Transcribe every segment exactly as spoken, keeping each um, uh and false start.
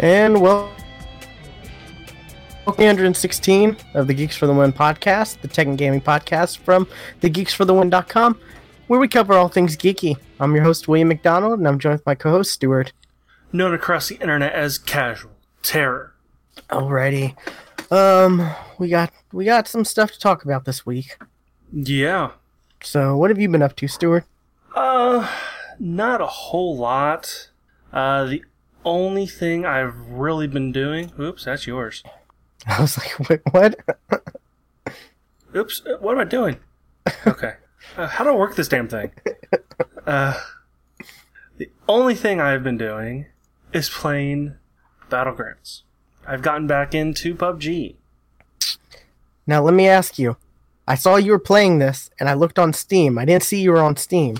And well, one sixteen of the Geeks for the Win podcast, the tech and gaming podcast from the geeks for the win dot com, where we cover all things geeky. I'm your host, William McDonald, and I'm joined with my co-host, Stuart. Known across the internet as Casual Terror. Alrighty. Um, we got we got some stuff to talk about this week. Yeah. So, what have you been up to, Stuart? Uh, not a whole lot. Uh, the only thing I've really been doing... Oops, that's yours. I was like, wait, what? Oops, what am I doing? Okay. Uh, how do I work this damn thing? Uh, the only thing I've been doing is playing Battlegrounds. I've gotten back into P U B G. Now, let me ask you. I saw you were playing this, and I looked on Steam. I didn't see you were on Steam.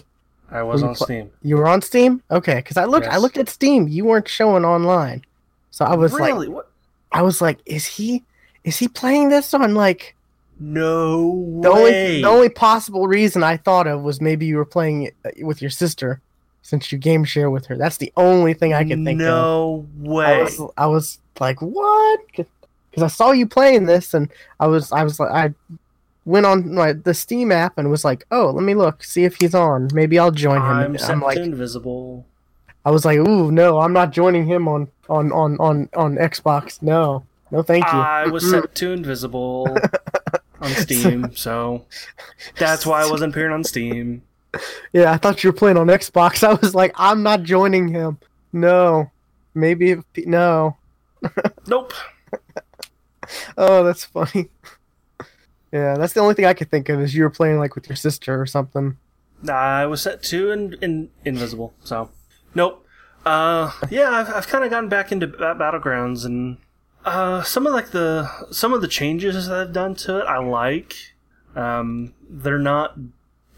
I was on pl- Steam. You were on Steam? Okay, because I looked. Yes. I looked at Steam. You weren't showing online, so I was really? like, really? What? I was like, is he, is he playing this on like? No the way. Only, the only possible reason I thought of was maybe you were playing it with your sister, since you game share with her. That's the only thing I could think no of. No way. I was, I was like, what? Because I saw you playing this, and I was, I was like, I. went on my, the Steam app and was like, oh, let me look, see if he's on. Maybe I'll join him. I'm, I'm like, invisible. I was like, ooh, no, I'm not joining him on, on, on, on, on Xbox. No, no, thank you. I was sent to invisible on Steam, so that's why I wasn't appearing on Steam. Yeah, I thought you were playing on Xbox. I was like, I'm not joining him. No, maybe, if, no. Nope. Oh, that's funny. Yeah, that's the only thing I could think of, is you were playing, like, with your sister or something. Nah, I was set to and in, in, invisible, so... Nope. Uh, yeah, I've, I've kind of gotten back into Battlegrounds, and uh, some of, like, the... Some of the changes that I've done to it, I like. Um, they're not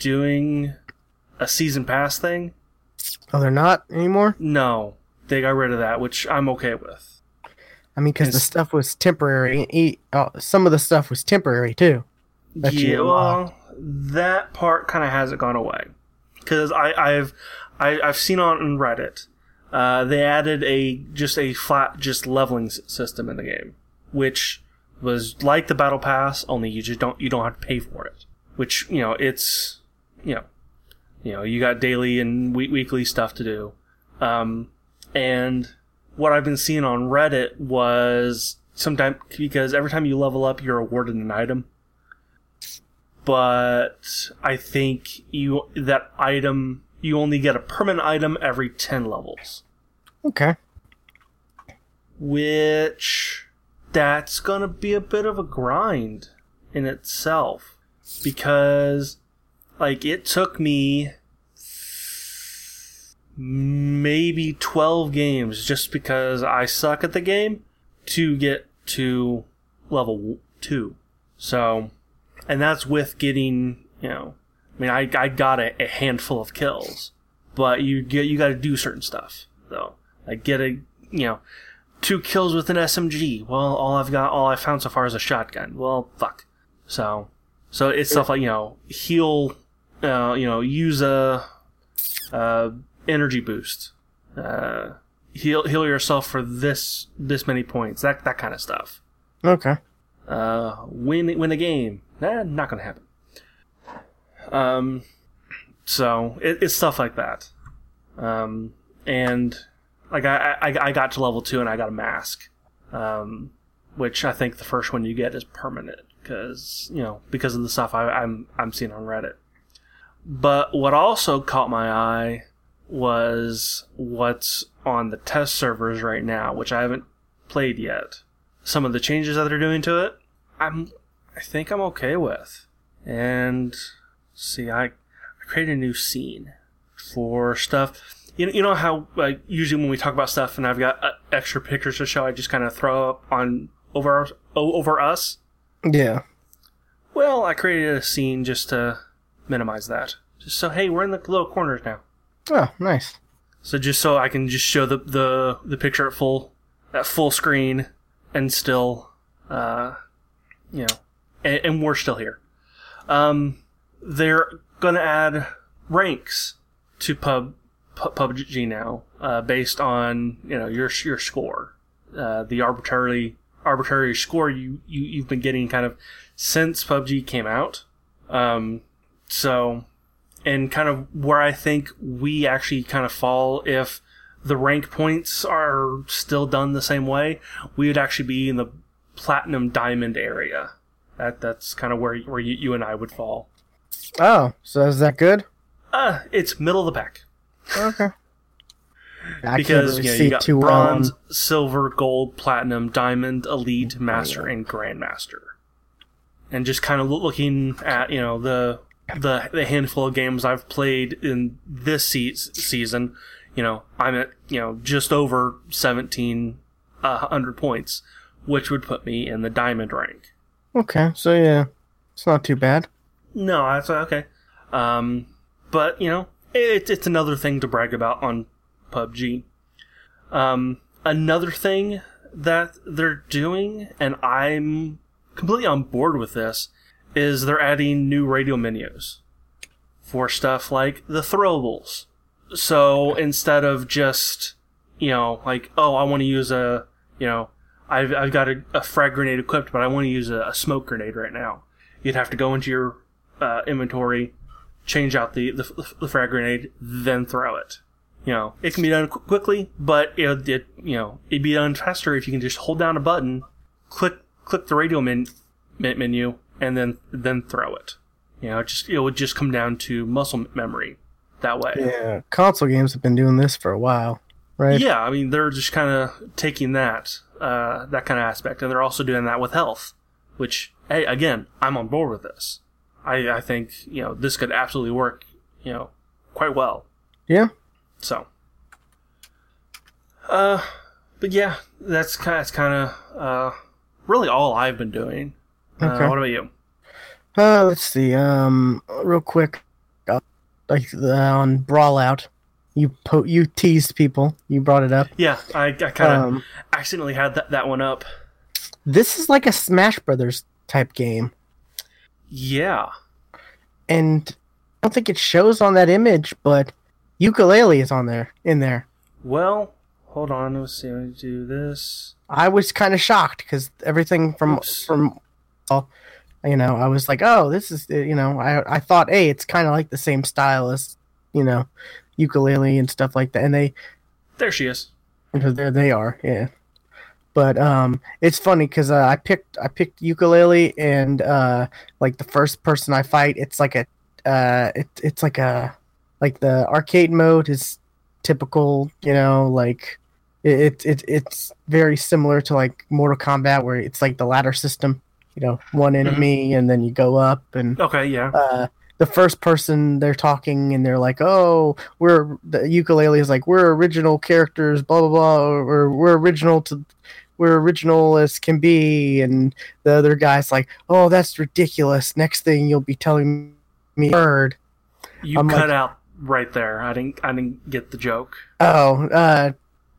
doing a season pass thing. Oh, they're not anymore? No. They got rid of that, which I'm okay with. I mean, because the stuff was temporary. And uh, some of the stuff was temporary, too. That yeah, well, that part kind of hasn't gone away. Because I've I, I've seen on Reddit, uh, they added a just a flat just leveling system in the game, which was like the battle pass, only you just don't you don't have to pay for it. Which, you know, it's you know you know you got daily and we- weekly stuff to do, um, and. What I've been seeing on Reddit was sometimes because every time you level up, you're awarded an item. But I think you that item you only get a permanent item every ten levels. Okay. Which that's gonna be a bit of a grind in itself, because like it took me. Maybe twelve games just because I suck at the game to get to level two. So, and that's with getting, you know, I mean, I, I got a, a handful of kills, but you get, you got to do certain stuff though. I get a, you know, two kills with an S M G. Well, all I've got, all I found so far is a shotgun. Well, fuck. So, so it's stuff like, you know, heal, uh, you know, use a, uh, energy boost, uh, heal heal yourself for this this many points, that that kind of stuff. Okay. Uh, win win a game. Nah, not gonna happen. Um, so it, it's stuff like that. Um, and like I, I I got to level two and I got a mask, um, which I think the first one you get is permanent because you know because of the stuff I, I'm I'm seeing on Reddit. But what also caught my eye was what's on the test servers right now, which I haven't played yet. Some of the changes that they're doing to it, I'm, I think I'm okay with. And see, I, I created a new scene for stuff. You know, you know how like usually when we talk about stuff, and I've got uh, extra pictures to show, I just kind of throw up on over over us. Yeah. Well, I created a scene just to minimize that. Just so hey, we're in the little corners now. Oh, nice. So just so I can just show the the, the picture at full at full screen and still, uh, you know, and, and we're still here. Um, they're going to add ranks to pub, pub P U B G now, uh, based on, you know, your your score. uh, the arbitrarily arbitrary score you, you you've been getting kind of since P U B G came out. Um, so, and kind of where I think we actually kind of fall if the rank points are still done the same way, we would actually be in the platinum diamond area. That that's kind of where where you, you and I would fall. Oh, so is that good? Uh, it's middle of the pack. Okay. I because really you, know, you got bronze, um... silver, gold, platinum, diamond, elite, master, and grandmaster. And just kind of looking at, you know, the the, the handful of games I've played in this se- season, you know, I'm at, you know, just over seventeen hundred points, which would put me in the diamond rank. Okay, so yeah, it's not too bad. No, that's okay. Um, but, you know, it, it's another thing to brag about on P U B G. Um, another thing that they're doing, and I'm completely on board with this, is they're adding new radio menus for stuff like the throwables. So instead of just, you know, like, oh, I want to use a, you know, I've I've got a, a frag grenade equipped, but I want to use a, a smoke grenade right now. You'd have to go into your uh, inventory, change out the, the the frag grenade, then throw it. You know, it can be done qu- quickly, but it, it you know it'd be done faster if you can just hold down a button, click click the radio men, men, menu, and then then throw it. You know, it just it would just come down to muscle memory that way. Yeah, console games have been doing this for a while, right? Yeah, I mean they're just kind of taking that uh, that kind of aspect, and they're also doing that with health, which hey, again, I'm on board with this. I I think you know this could absolutely work, you know, quite well. Yeah. So, uh, but yeah, that's kind that's kind of uh, really all I've been doing. Okay. Uh, what about you? Uh, let's see. Um, real quick, uh, like uh, on Brawlout, you po- you teased people. You brought it up. Yeah, I, I kind of um, accidentally had that, that one up. This is like a Smash Brothers type game. Yeah, and I don't think it shows on that image, but Yooka-Laylee is on there, in there. Well, hold on, let's see how we do this. I was kind of shocked, because everything from, Oops. from, you know, I was like, oh, this is, you know, I I thought, hey, it's kind of like the same style as, you know, Yooka-Laylee and stuff like that, and they... There she is. There they are, yeah. But, um, it's funny, because uh, I picked, I picked Yooka-Laylee, and, uh, like, the first person I fight, it's like a, uh, it, it's like a... Like, the arcade mode is typical, you know, like, it, it it's very similar to, like, Mortal Kombat, where it's, like, the ladder system, you know, one enemy, mm-hmm. and then you go up, and... Okay, yeah. Uh, the first person, they're talking, and they're like, oh, we're... The Yooka-Laylee is like, we're original characters, blah, blah, blah, or we're original to... We're original as can be, and the other guy's like, oh, that's ridiculous, next thing you'll be telling me bird. You I'm cut like, out. Right there, I didn't. I didn't get the joke. Oh, uh,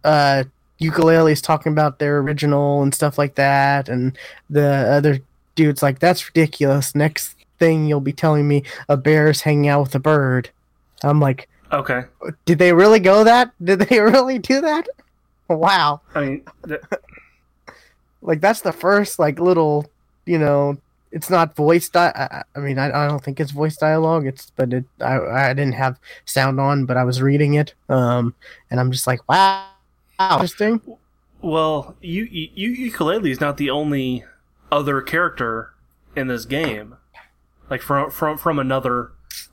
uh, Yooka-Laylee is talking about their original and stuff like that, and the other dude's like, "That's ridiculous." Next thing you'll be telling me a bear's hanging out with a bird. I'm like, okay. Did they really go that? Did they really do that? Wow. I mean, th- like that's the first like little, you know. It's not voice di- I mean, I, I don't think it's voice dialogue. It's, but it, I, I didn't have sound on, but I was reading it, um, and I'm just like, wow, interesting. Well, you, you, Yooka-Laylee is not the only other character in this game, like from from from another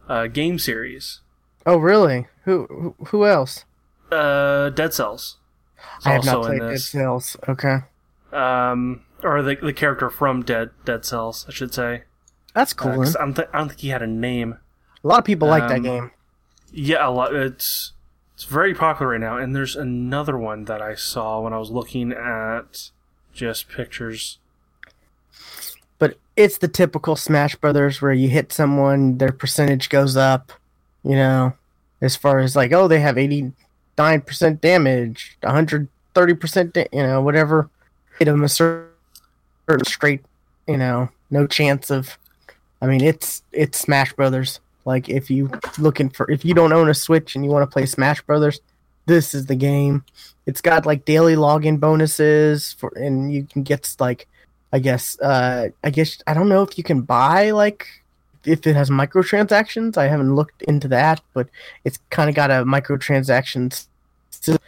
uh, game series. Oh, really? Who who, who else? Uh, Dead Cells. I have not played Dead Cells. Okay. Um. Or the the character from Dead Dead Cells, I should say. That's cool. Uh, I'm th- I don't think he had a name. A lot of people um, like that game. Yeah, a lot. It's it's very popular right now. And there's another one that I saw when I was looking at just pictures. But it's the typical Smash Brothers where you hit someone, their percentage goes up. You know, as far as like, oh, they have eighty-nine percent damage, one hundred thirty percent, da- you know, whatever. Hit them a certain. Straight, you know, no chance of. I mean, it's it's Smash Brothers. Like if you looking for, if you don't own a Switch and you want to play Smash Brothers, this is the game. It's got like daily login bonuses for, and you can get like, I guess, uh, I guess I don't know if you can buy like if it has microtransactions. I haven't looked into that, but it's kind of got a microtransactions system.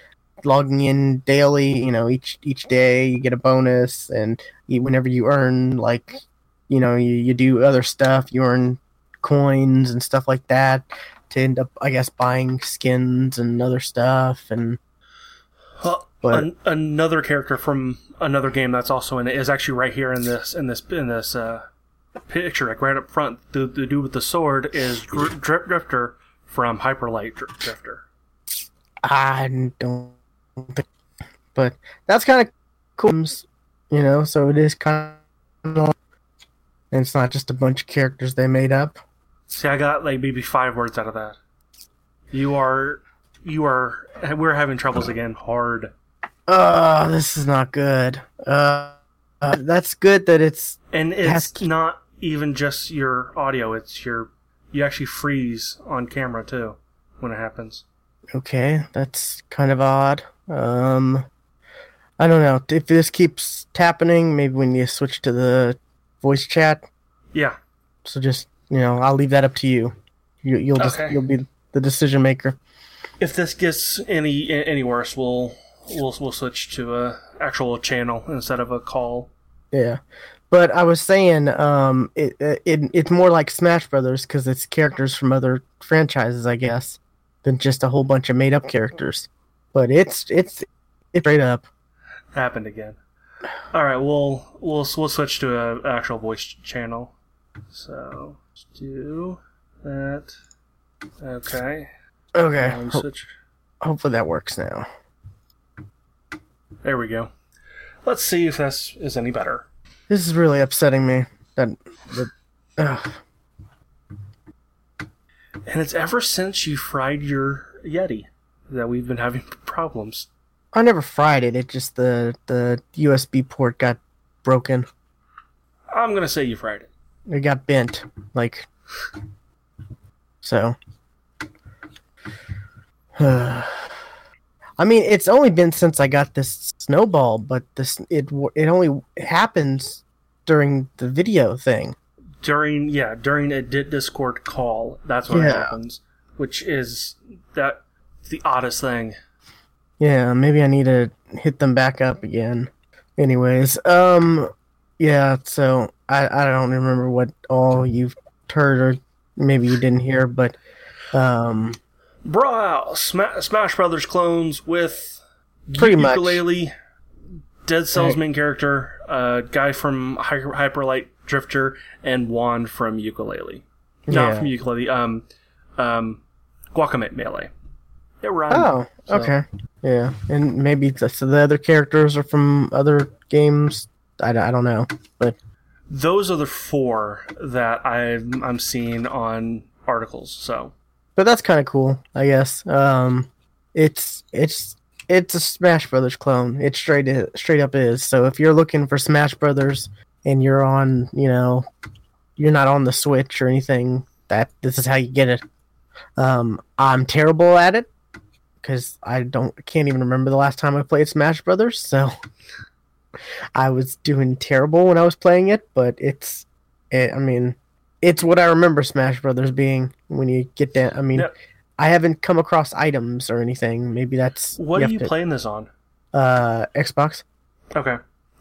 Logging in daily, you know, each each day you get a bonus, and you, whenever you earn, like, you know, you, you do other stuff, you earn coins and stuff like that to end up, I guess, buying skins and other stuff and. But An- another character from another game that's also in it is actually right here in this in this in this uh, picture, like right up front. The, the dude with the sword is Drip Drifter from Hyper Light Drifter. I don't, think, but that's kind of cool, you know. So it is kind of, and it's not just a bunch of characters they made up. See, I got like maybe five words out of that. You are. You are. We're having troubles again. Hard. Oh, this is not good. Uh, uh, that's good that it's. And it's has... not even just your audio. It's your. You actually freeze on camera too when it happens. Okay, that's kind of odd. Um, I don't know if this keeps happening. Maybe we need to switch to the voice chat. Yeah. So just you know, I'll leave that up to you. you you'll just okay. You'll be the decision maker. If this gets any any worse, we'll we'll we'll switch to a actual channel instead of a call. Yeah, but I was saying, um, it it it's more like Smash Brothers because it's characters from other franchises, I guess, than just a whole bunch of made up characters. But it's it's it's straight up happened again. All right, we'll we'll we'll switch to a actual voice channel. So let's do that. Okay. Okay. Ho- hopefully that works now. There we go. Let's see if this is any better. This is really upsetting me. That, that ugh. And it's ever since you fried your Yeti that we've been having problems. I never fried it. It just the the U S B port got broken. I'm gonna say you fried it. It got bent, like so. I mean, it's only been since I got this snowball, but this it it only happens during the video thing. During yeah, during a Discord call, that's when yeah. it happens, which is that the oddest thing. Yeah, maybe I need to hit them back up again. Anyways, um, yeah. So I I don't remember what all you've heard, or maybe you didn't hear, but um. Bra, Sma- Smash Brothers clones with pretty much Yooka-Laylee, Dead Cells main character, uh, guy from Hyper, Hyper Light Drifter, and Juan from Yooka-Laylee. Not yeah. from Yooka-Laylee. Um, um, Guacamelee. It rhymes. Oh, so. Okay. Yeah, and maybe the, so the other characters are from other games. I, I don't know, but those are the four that I I'm seeing on articles. So. But that's kind of cool, I guess. Um, it's it's it's a Smash Brothers clone. It straight is, straight up is. So if you're looking for Smash Brothers and you're on, you know, you're not on the Switch or anything, that this is how you get it. Um, I'm terrible at it because I don't can't even remember the last time I played Smash Brothers. So I was doing terrible when I was playing it. But it's, it, I mean. It's what I remember Smash Brothers being when you get down. I mean, yep. I haven't come across items or anything. Maybe that's... What you are you to, playing this on? Uh, Xbox. Okay.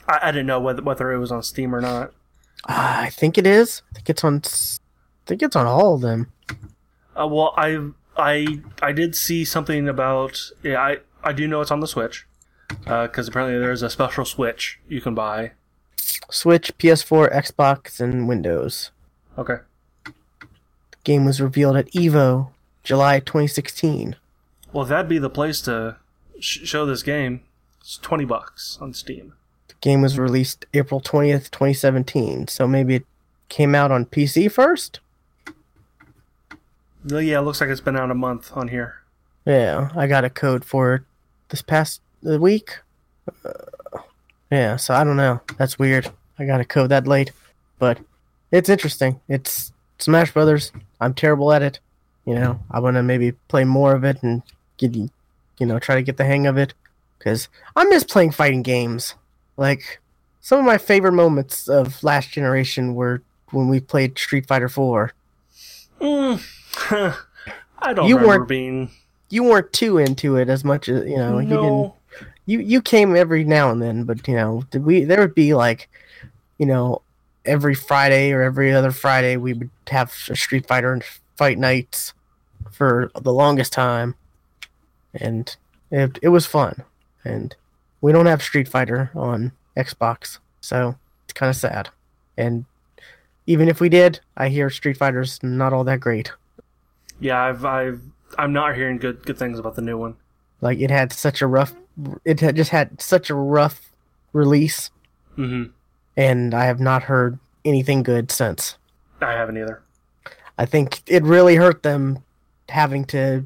I, I didn't know whether, whether it was on Steam or not. Uh, I think it is. I think it's on I think it's on all of them. Uh, well, I I I did see something about... Yeah, I, I do know it's on the Switch. Because uh, apparently there's a special Switch you can buy. Switch, P S four, Xbox, and Windows. Okay. The game was revealed at E V O, July twenty sixteen. Well, that'd be the place to sh- show this game. It's twenty bucks on Steam. The game was released April twentieth, twenty seventeen, so maybe it came out on P C first? Well, yeah, it looks like it's been out a month on here. Yeah, I got a code for it this past week. Uh, yeah, so I don't know. That's weird. I got a code that late, but... It's interesting. It's Smash Brothers. I'm terrible at it. You know, I want to maybe play more of it and get you know, try to get the hang of it, because I miss playing fighting games. Like, some of my favorite moments of last generation were when we played Street Fighter four. Mm. Huh. I don't you remember being... You weren't too into it as much as, you know, no. you didn't... You, you came every now and then, but, you know, did we there would be, like, you know, every Friday or every other Friday we would have Street Fighter fight nights for the longest time, and it, it was fun. And we don't have Street Fighter on Xbox, so it's kind of sad. And even if we did, I hear Street Fighter's not all that great. Yeah, I've, I've, I'm not hearing good, good things about the new one. Like, it had such a rough, it had just had such a rough release, mm-hmm. and I have not heard anything good since. I haven't either. I think it really hurt them having to,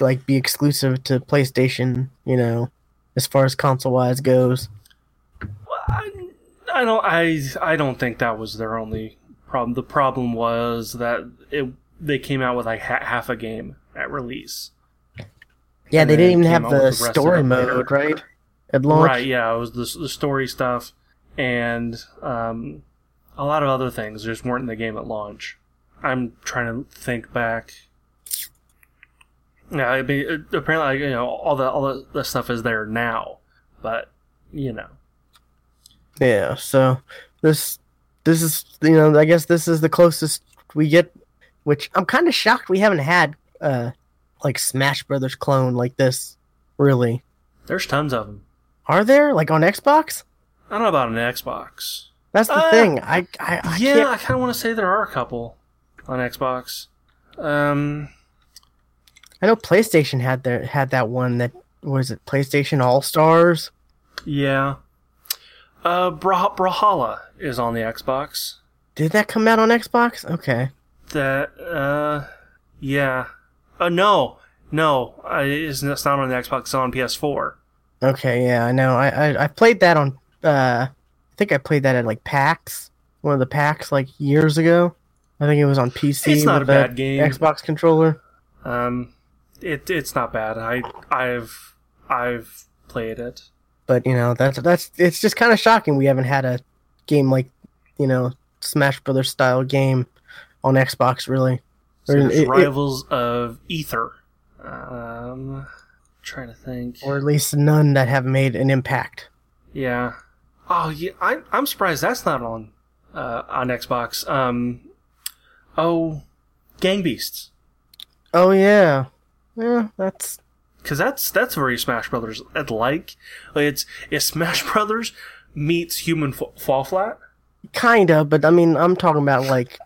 like, be exclusive to PlayStation, you know, as far as console-wise goes. Well, I, I don't, I, I don't think that was their only problem. The problem was that it. They came out with like ha- half a game at release. Yeah, and they didn't even have the, the story mode, right? At launch, right? Yeah, it was the, the story stuff and um, a lot of other things just weren't in the game at launch. I'm trying to think back. Yeah, I mean, apparently, you know, all the all the stuff is there now, but you know. Yeah. So this this is you know I guess this is the closest we get. Which I'm kind of shocked we haven't had, uh, like, Smash Brothers clone like this, really. There's tons of them. Are there? Like, on Xbox? I don't know about an Xbox. That's the uh, thing. I, I, I Yeah, can't... I kind of want to say there are a couple on Xbox. Um, I know PlayStation had their, had that one that, was it PlayStation All-Stars? Yeah. Uh, Bra- Brawlhalla is on the Xbox. Did that come out on Xbox? Okay. That uh yeah uh no no I, it's not on the Xbox, it's on P S four. Okay, yeah, I know. I, I I played that on uh I think I played that at like PAX, one of the PAX like years ago. I think it was on P C. It's not with a bad game. Xbox controller. Um, it it's not bad. I I've I've played it. But you know that's that's it's just kind of shocking we haven't had a game like you know Smash Brothers style game. On Xbox, really. So there's it, Rivals it, of Ether. Um, trying to think. Or at least none that have made an impact. Yeah. Oh, yeah. I, I'm surprised that's not on uh, on Xbox. Um, oh, Gang Beasts. Oh, yeah. Yeah, that's... Because that's, that's very Smash Brothers. Like, it's, it's Smash Brothers meets Human F- Fall Flat. Kind of, but I mean, I'm talking about, like...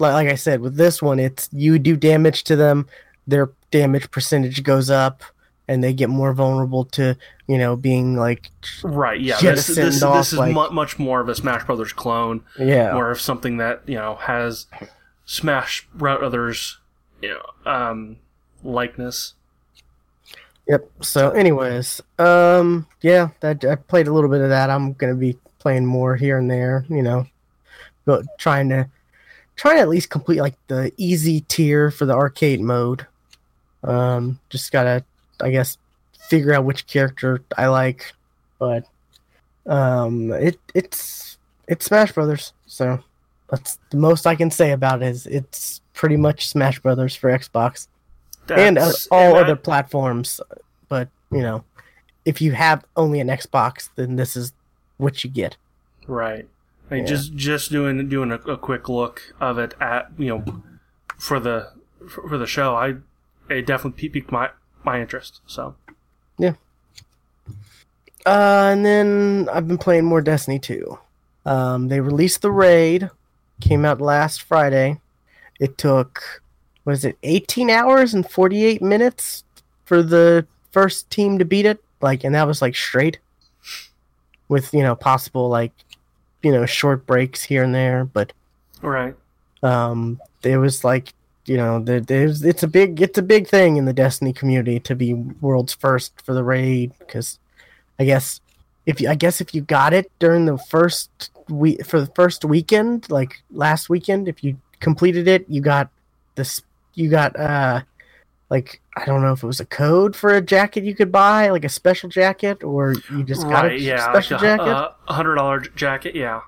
Like I said, with this one, it's you do damage to them, their damage percentage goes up, and they get more vulnerable to, you know, being like... Right, yeah. This, this, off, this is like, mu- much more of a Smash Brothers clone. Yeah. More of something that, you know, has Smash Brothers, you know, um, likeness. Yep. So, anyways, um, yeah, that, I played a little bit of that. I'm going to be playing more here and there, you know, but trying to... Try to at least complete like the easy tier for the arcade mode. Um, just gotta, I guess, figure out which character I like. But um, it it's it's Smash Brothers, so that's the most I can say about it. Is it's pretty much Smash Brothers for Xbox that's, and uh, all and other I... platforms. But you know, if you have only an Xbox, then this is what you get. Right. I mean, yeah. Just just doing doing a, a quick look of it at you know for the for, for the show, I it definitely piqued my, my interest. So yeah. Uh, and then I've been playing more Destiny two. Um, they released the raid, came out last Friday. It took was it eighteen hours and forty eight minutes for the first team to beat it. Like, and that was like straight, with you know possible like. you know, short breaks here and there, but right. Um, it was like, you know, there's it's a big it's a big thing in the Destiny community to be world's first for the raid, because I guess if you, I guess if you got it during the first week for the first weekend, like last weekend, if you completed it, you got this you got uh like, I don't know if it was a code for a jacket you could buy, like a special jacket, or you just got right, a yeah, special like a, jacket. Uh, a hundred dollar jacket, yeah.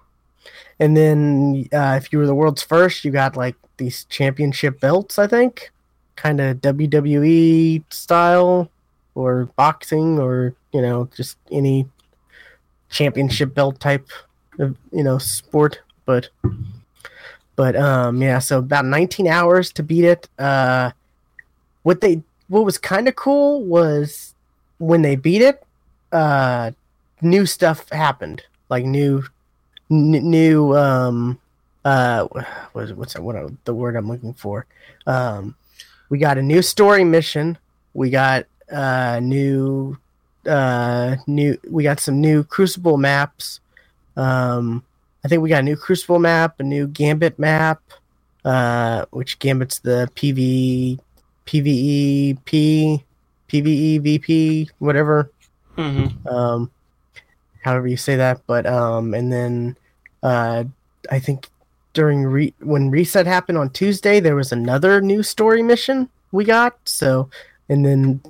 And then uh, if you were the world's first, you got like these championship belts, I think, kind of W W E style or boxing, or, you know, just any championship belt type of, you know, sport. But, but um, yeah, so about nineteen hours to beat it. Uh, what they what was kind of cool was when they beat it, uh, new stuff happened, like new. New, um, uh, what's what's that, what I, the word I'm looking for? Um, we got a new story mission. We got uh new, uh, new. We got some new Crucible maps. Um, I think we got a new Crucible map, a new Gambit map. Uh, which Gambit's the P V E P, P V E V P, whatever. Mm-hmm. Um, however you say that, but um, and then. Uh, I think during re- when reset happened on Tuesday, there was another new story mission we got. So, and then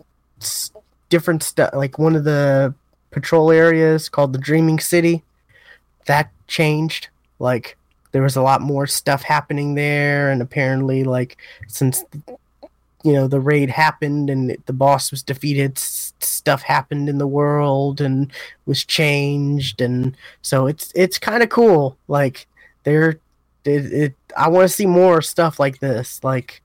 s- different stuff, like one of the patrol areas called the Dreaming City, that changed. Like there was a lot more stuff happening there, and apparently, like since you know the raid happened and the boss was defeated, s- stuff happened in the world and was changed, and so it's it's kind of cool. Like there, it, it I want to see more stuff like this, like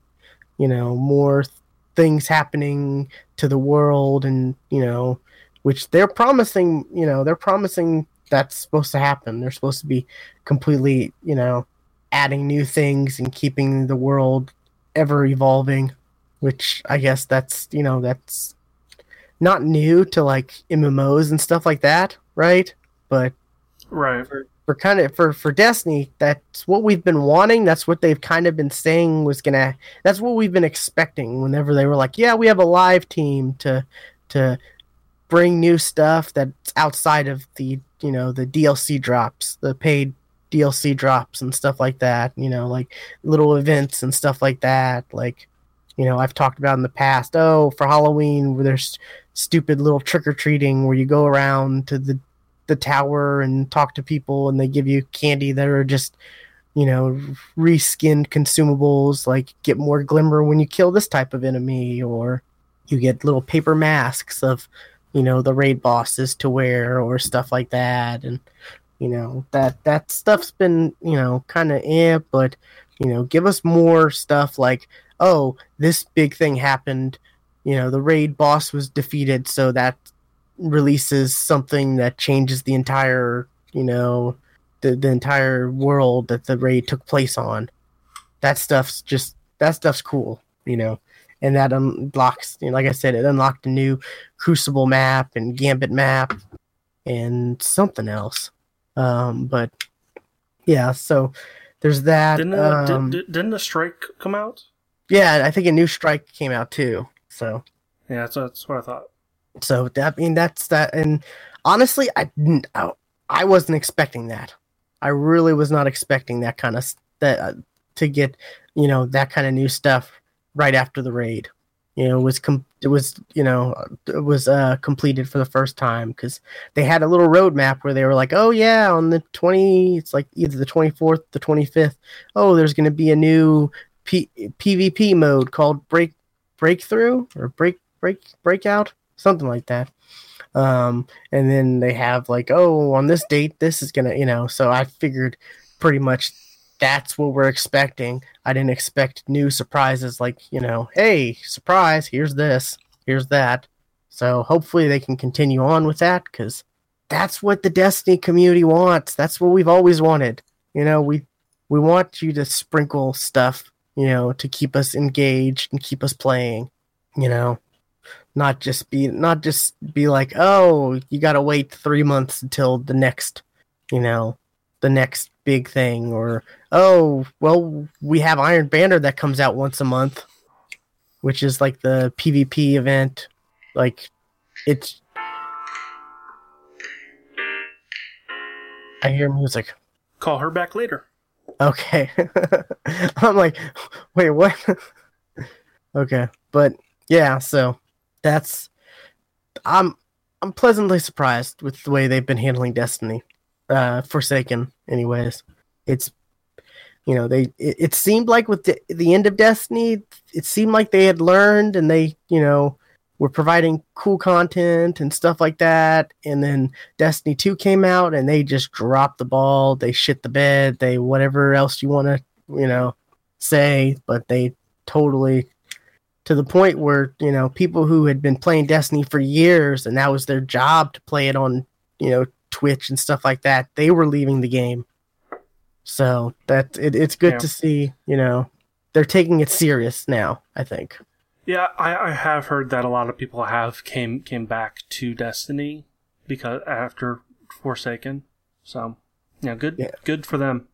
you know more th- things happening to the world, and you know which they're promising. You know they're promising that's supposed to happen. They're supposed to be completely you know adding new things and keeping the world ever evolving. Which I guess that's, you know, that's not new to like M M Os and stuff like that, right? But right. for, for kind of for, for Destiny, that's what we've been wanting. That's what they've kind of been saying was gonna. That's what we've been expecting. Whenever they were like, "Yeah, we have a live team to to bring new stuff that's outside of the you know the D L C drops, the paid D L C drops and stuff like that. You know, like little events and stuff like that, like." You know, I've talked about in the past, oh, for Halloween, where there's stupid little trick-or-treating where you go around to the, the tower and talk to people and they give you candy that are just, you know, reskinned consumables, like get more glimmer when you kill this type of enemy, or you get little paper masks of, you know, the raid bosses to wear or stuff like that. And, you know, that, that stuff's been, you know, kind of eh, but, you know, give us more stuff like, oh, this big thing happened, you know, the raid boss was defeated, so that releases something that changes the entire, you know, the, the entire world that the raid took place on. That stuff's just, that stuff's cool, you know, and that unlocks, you know, like I said, it unlocked a new Crucible map and Gambit map and something else. Um, but, yeah, so there's that. Didn't the, um, did, didn't the strike come out? Yeah, I think a new strike came out too. So yeah, that's, that's what I thought. So that I mean that's that, and honestly, I didn't. I, I wasn't expecting that. I really was not expecting that kind of that uh, to get you know that kind of new stuff right after the raid. You know, it was com- it was you know it was uh, completed for the first time, because they had a little roadmap where they were like, oh yeah, on the twentieth, it's like either the twenty-fourth, the twenty-fifth. Oh, there's going to be a new P- PvP mode called break breakthrough or break break breakout, something like that. Um, and then they have like, oh, on this date, this is gonna, you know. So I figured pretty much that's what we're expecting. I didn't expect new surprises like, you know, hey, surprise, here's this, here's that. So hopefully they can continue on with that, because that's what the Destiny community wants. That's what we've always wanted. You know, we we want you to sprinkle stuff, you know, to keep us engaged and keep us playing, you know, not just be, not just be like, oh, you got to wait three months until the next, you know, the next big thing, or, oh, well, we have Iron Banner that comes out once a month, which is like the PvP event. Like it's, I hear music. Call her back later. Okay. I'm like, wait, what? Okay. But yeah, so that's I'm I'm pleasantly surprised with the way they've been handling Destiny, uh, Forsaken. Anyways, it's you know they it, it seemed like with the, the end of Destiny, it seemed like they had learned and they you know were providing cool content and stuff like that. And then Destiny two came out and they just dropped the ball. They shit the bed. They whatever else you want to you know say, but they totally. To the point where, you know, people who had been playing Destiny for years and that was their job to play it on, you know, Twitch and stuff like that, they were leaving the game. So that it, it's good yeah. to see, you know, they're taking it serious now, I think. Yeah, I, I have heard that a lot of people have came came back to Destiny because after Forsaken. So, you know, good, yeah. good for them.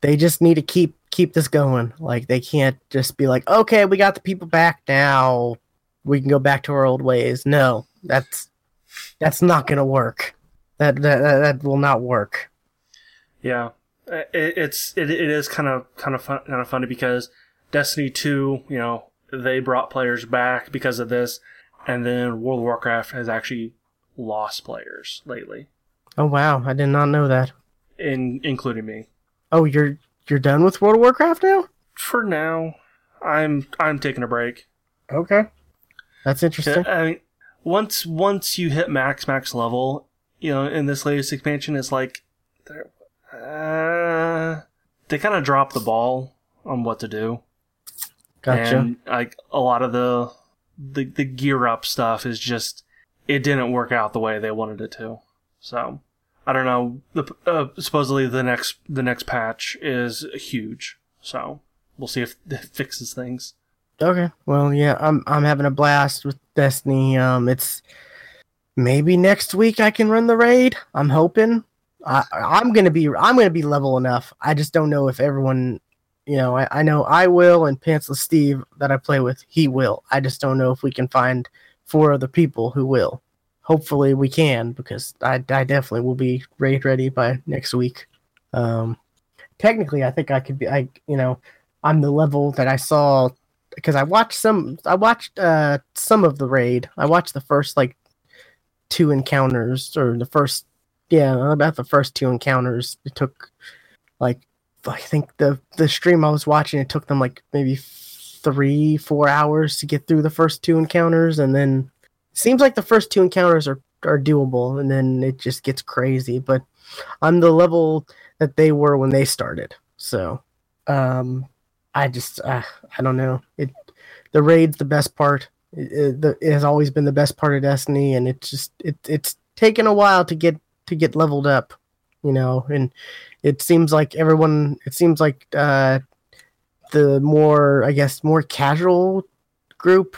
They just need to keep keep this going. Like, they can't just be like, okay, we got the people back now. We can go back to our old ways. No, that's that's not going to work. That, that that will not work. Yeah, it, it's it, it is kind of kind of fun, kind of funny because Destiny two, you know, they brought players back because of this, and then World of Warcraft has actually lost players lately. Oh wow, I did not know that. In including me. Oh, you're you're done with World of Warcraft now? For now, I'm I'm taking a break. Okay, that's interesting. I mean, once once you hit max max level, you know, in this latest expansion, it's like uh, they kind of drop the ball on what to do. Gotcha. And like a lot of the the the gear up stuff is just it didn't work out the way they wanted it to. So. I don't know. The, uh, supposedly the next the next patch is huge, so we'll see if it fixes things. Okay. Well, yeah, I'm I'm having a blast with Destiny. Um, it's maybe next week I can run the raid. I'm hoping. I I'm gonna be I'm gonna be level enough. I just don't know if everyone, you know, I, I know I will and Pantsless Steve that I play with, he will. I just don't know if we can find four other people who will. Hopefully we can, because I, I definitely will be raid ready by next week. Um, technically, I think I could be. I you know, I'm the level that I saw because I watched some. I watched uh, some of the raid. I watched the first like two encounters or the first yeah about the first two encounters. It took like I think the the stream I was watching. It took them like maybe three four hours to get through the first two encounters, and then. Seems like the first two encounters are, are doable, and then it just gets crazy. But I'm the level that they were when they started, so um, I just uh, I don't know. It the raid's the best part. It, it, the, it has always been the best part of Destiny, and it's just it it's taken a while to get to get leveled up, you know. And it seems like everyone. It seems like uh, the more I guess more casual group.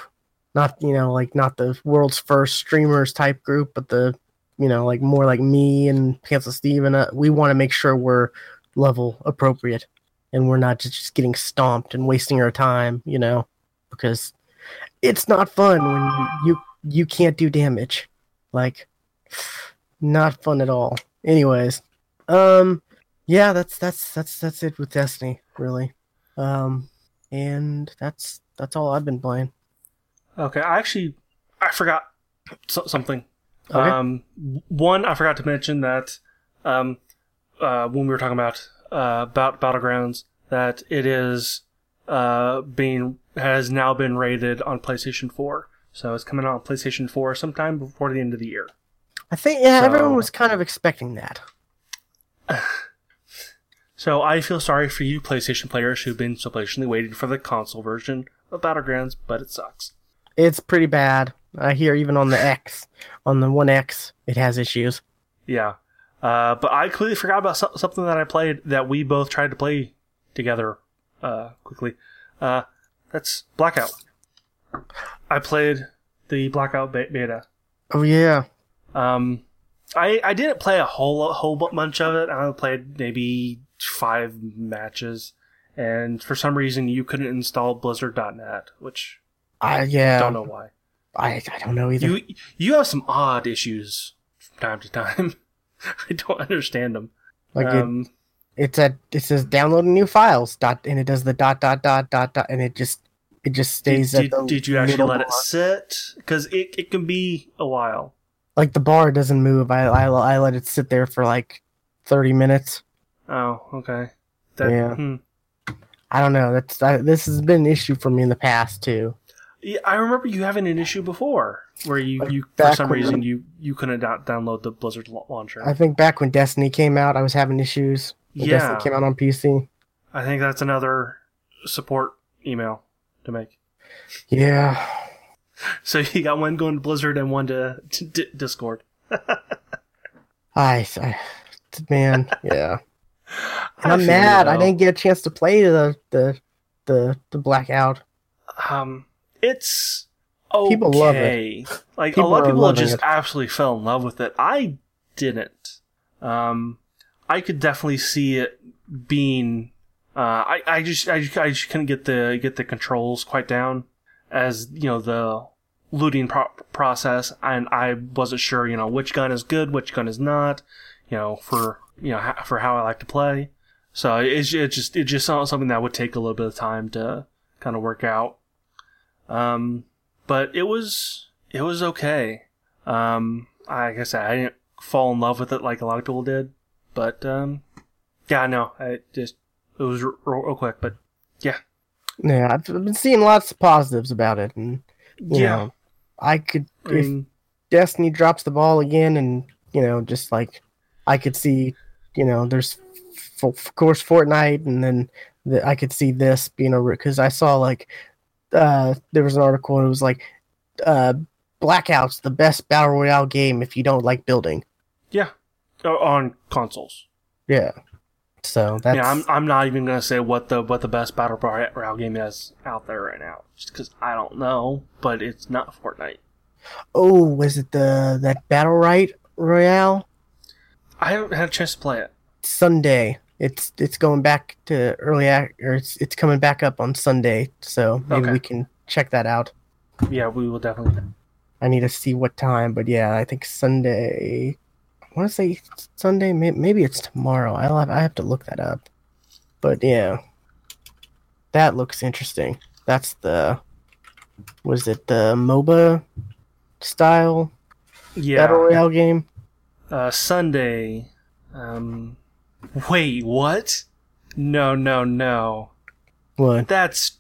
Not, you know, like not the world's first streamers type group, but the, you know, like more like me and Pantsless Steve and uh, we want to make sure we're level appropriate and we're not just, just getting stomped and wasting our time, you know, because it's not fun when you, you, you can't do damage. Like, not fun at all. Anyways, um, yeah, that's, that's, that's, that's it with Destiny, really. Um, and that's, that's all I've been playing. Okay, I actually, I forgot so- something. Okay. Um, one, I forgot to mention that um, uh, when we were talking about uh, about Battlegrounds, that it is uh, being has now been rated on PlayStation four, so it's coming out on PlayStation four sometime before the end of the year. I think yeah, so, everyone was kind of expecting that. So I feel sorry for you PlayStation players who've been so patiently waiting for the console version of Battlegrounds, but it sucks. It's pretty bad. I hear even on the X, on the One X, it has issues. Yeah, uh, but I completely forgot about so- something that I played that we both tried to play together uh, quickly. Uh, that's Blackout. I played the Blackout beta. Oh yeah. Um, I I didn't play a whole a whole bunch of it. I played maybe five matches, and for some reason you couldn't install Blizzard dot net, which. I yeah, don't know why. I, I don't know either. You you have some odd issues from time to time. I don't understand them. Like um, it, it's a it says downloading new files dot and it does the dot dot dot dot dot and it just It just stays did, at the Did you actually let bar. It sit? Because it, it can be a while. Like, the bar doesn't move. I, I, I let it sit there for, like, thirty minutes. Oh, okay. That, yeah. Hmm. I don't know. That's I, This has been an issue for me in the past, too. Yeah, I remember you having an issue before where you, like you for some reason, when, you, you couldn't do- download the Blizzard launcher. I think back when Destiny came out, I was having issues. When yeah. Destiny came out on P C. I think that's another support email to make. Yeah. So you got one going to Blizzard and one to, to D- Discord. I, I, man, yeah. And I'm mad. I didn't get a chance to play the the the, the Blackout. Um, it's okay. People love it. Like people a lot of people just it. absolutely fell in love with it. I didn't. Um, I could definitely see it being. Uh, I I just I just, I just couldn't get the get the controls quite down. As you know, the looting pro- process, and I wasn't sure, you know, which gun is good, which gun is not, you know, for you know ha- for how I like to play. So it's it just it just something that would take a little bit of time to kind of work out. Um, but it was it was okay. Um, like I said, I didn't fall in love with it like a lot of people did, but um, yeah, no, I just it was real, real quick, but yeah. Yeah, I've been seeing lots of positives about it, and you yeah. know, I could I mean, if Destiny drops the ball again, and you know, just like I could see, you know, there's of course Fortnite, and then the, I could see this being a because I saw like uh, there was an article and it was like uh, Blackout's the best battle royale game if you don't like building. Yeah, on consoles. Yeah. So that's... Yeah, I'm I'm not even gonna say what the what the best battle royale game is out there right now, just because I don't know. But it's not Fortnite. Oh, was it the that Battle Rite Royale? I haven't had a chance to play it. Sunday, it's it's going back to early act, or it's it's coming back up on Sunday. So maybe okay. we can check that out. Yeah, we will definitely. I need to see what time, but yeah, I think Sunday. I want to say Sunday, maybe it's tomorrow. I'll have, I have to look that up. But yeah, that looks interesting. That's the, was it the MOBA style yeah. Battle Royale game? Uh, Sunday. Um, wait, what? No, no, no. What? That's,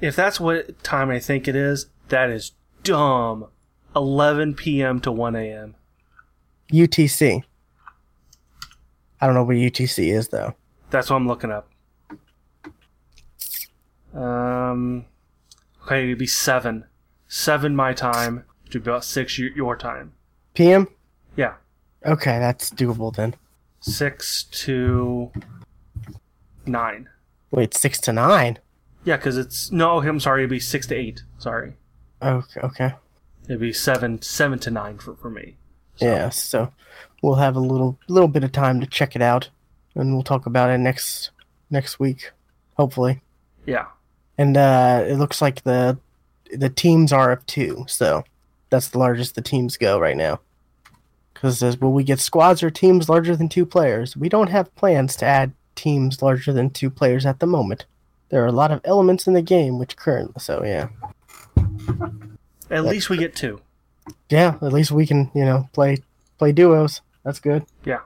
if that's what time I think it is, that is dumb. eleven p.m. to one a.m. U T C. I don't know what U T C is, though. That's what I'm looking up. Um, okay, it'd be seven. Seven my time to about six your time. P M? Yeah. Okay, that's doable then. Six to nine. Wait, six to nine? Yeah, because it's... No, I'm sorry, it'd be six to eight. Sorry. Okay. okay. It'd be seven, seven to nine for, for me. So. Yeah, so we'll have a little little bit of time to check it out, and we'll talk about it next next week, hopefully. Yeah. And uh, it looks like the the teams are up two, so that's the largest the teams go right now. Because it says, will we get squads or teams larger than two players? We don't have plans to add teams larger than two players at the moment. There are a lot of elements in the game which currently, so yeah. At that's, least we get two. Yeah, at least we can, you know, play play duos. That's good. Yeah.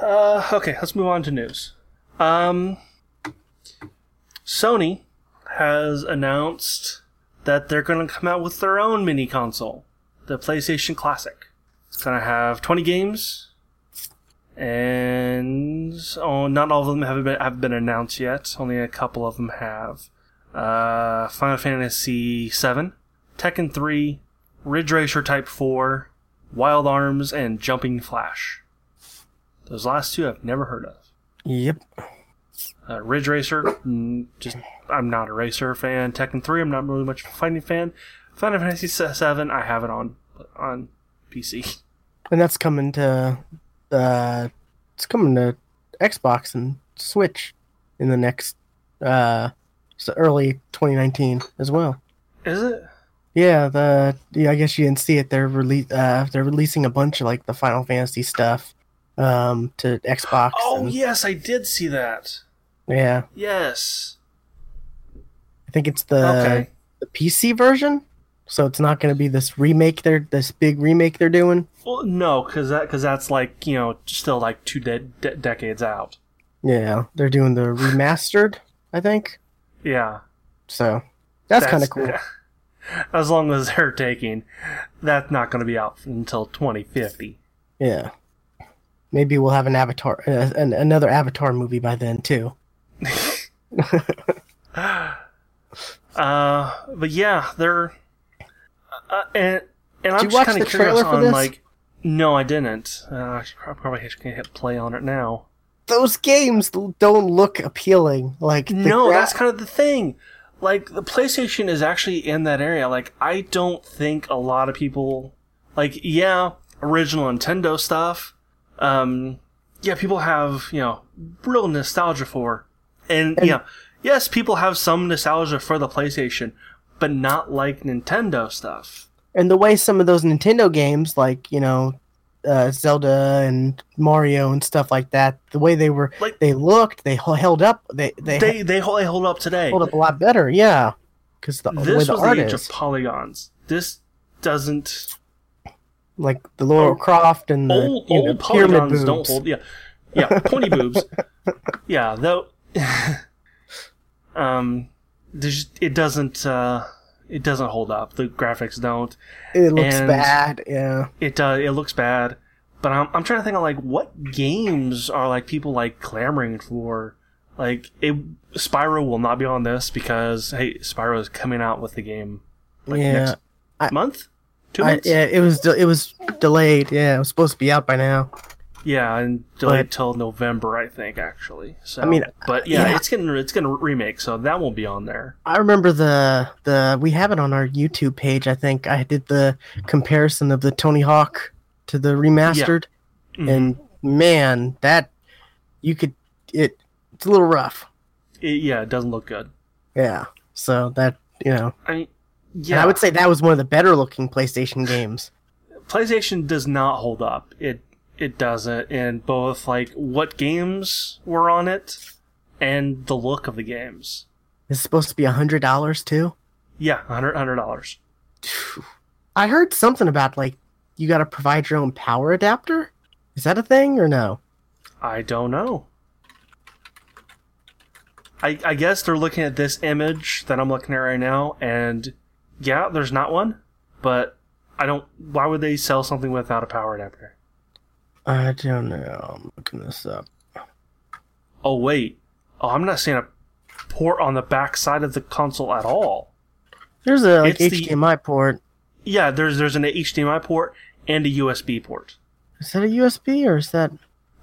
Uh, okay, let's move on to news. Um, Sony has announced that they're going to come out with their own mini console, the PlayStation Classic. It's going to have twenty games, and oh, not all of them have been, have been announced yet. Only a couple of them have. Uh, Final Fantasy seven, Tekken three, Ridge Racer Type four, Wild Arms, and Jumping Flash. Those last two I've never heard of. Yep. Uh, Ridge Racer, just I'm not a racer fan. Tekken three, I'm not really much of a fighting fan. Final Fantasy seven, I have it on on P C. And that's coming to uh, it's coming to Xbox and Switch in the next uh, early twenty nineteen as well. Is it? Yeah, the yeah, I guess you didn't see it. They're rele- uh, they're releasing a bunch of like the Final Fantasy stuff um, to Xbox. Oh and... yes, I did see that. Yeah. Yes. I think it's the okay. the P C version. So it's not going to be this remake they're this big remake they're doing. Well, no, because that because that's like you know still like two de- de- decades out. Yeah, they're doing the remastered, I think. Yeah. So that's, that's kind of cool. Yeah. As long as they're taking, that's not going to be out until twenty fifty. Yeah. Maybe we'll have an Avatar, uh, an, another Avatar movie by then too. uh, but yeah, they're. Uh, and and I'm just kind of curious on, this? like... No, I didn't. Uh, I probably can't hit play on it now. Those games don't look appealing. Like No, gra- that's kind of the thing. Like, the PlayStation is actually in that area. Like, I don't think a lot of people... Like, yeah, original Nintendo stuff. Um, yeah, people have, you know, real nostalgia for. And, and yeah, yes, people have some nostalgia for the PlayStation, but not like Nintendo stuff. And the way some of those Nintendo games, like, you know, uh, Zelda and Mario and stuff like that, the way they were, like, they looked, they held up. They they they, they hold up today. Hold up a lot better, yeah. Because the, the way the art is. This was the age of polygons. This doesn't... Like the Laura oh, Croft and the old, you know, old polygons boobs. Don't hold. Yeah, yeah, pointy boobs. Yeah, though... um... It doesn't. Uh, it doesn't hold up. The graphics don't. It looks and bad. Yeah. It does. Uh, it looks bad. But I'm I'm trying to think of like what games are like people like clamoring for. Like it, Spyro will not be on this because hey, Spyro is coming out with the game. Like yeah. Next I, month, two I, months. Yeah. It was. De- it was delayed. Yeah. It was supposed to be out by now. Yeah, and delayed but, till November, I think, actually. So, I mean, but yeah, yeah, it's gonna it's gonna remake, so that won't be on there. I remember the the we have it on our YouTube page. I think I did the comparison of the Tony Hawk to the remastered, yeah. mm-hmm. and man, that you could it it's a little rough. It, yeah, it doesn't look good. Yeah, so that you know, I yeah, and I would say that was one of the better looking PlayStation games. PlayStation does not hold up. It. It doesn't, and both like what games were on it, and the look of the games. It's supposed to be a hundred dollars too. Yeah, hundred hundred dollars. I heard something about like you got to provide your own power adapter. Is that a thing or no? I don't know. I I guess they're looking at this image that I'm looking at right now, and yeah, there's not one. But I don't. Why would they sell something without a power adapter? I don't know. I'm looking this up. Oh, wait. Oh, I'm not seeing a port on the back side of the console at all. There's a like, H D M I the, port. Yeah, there's there's an H D M I port and a U S B port. Is that a U S B or is that...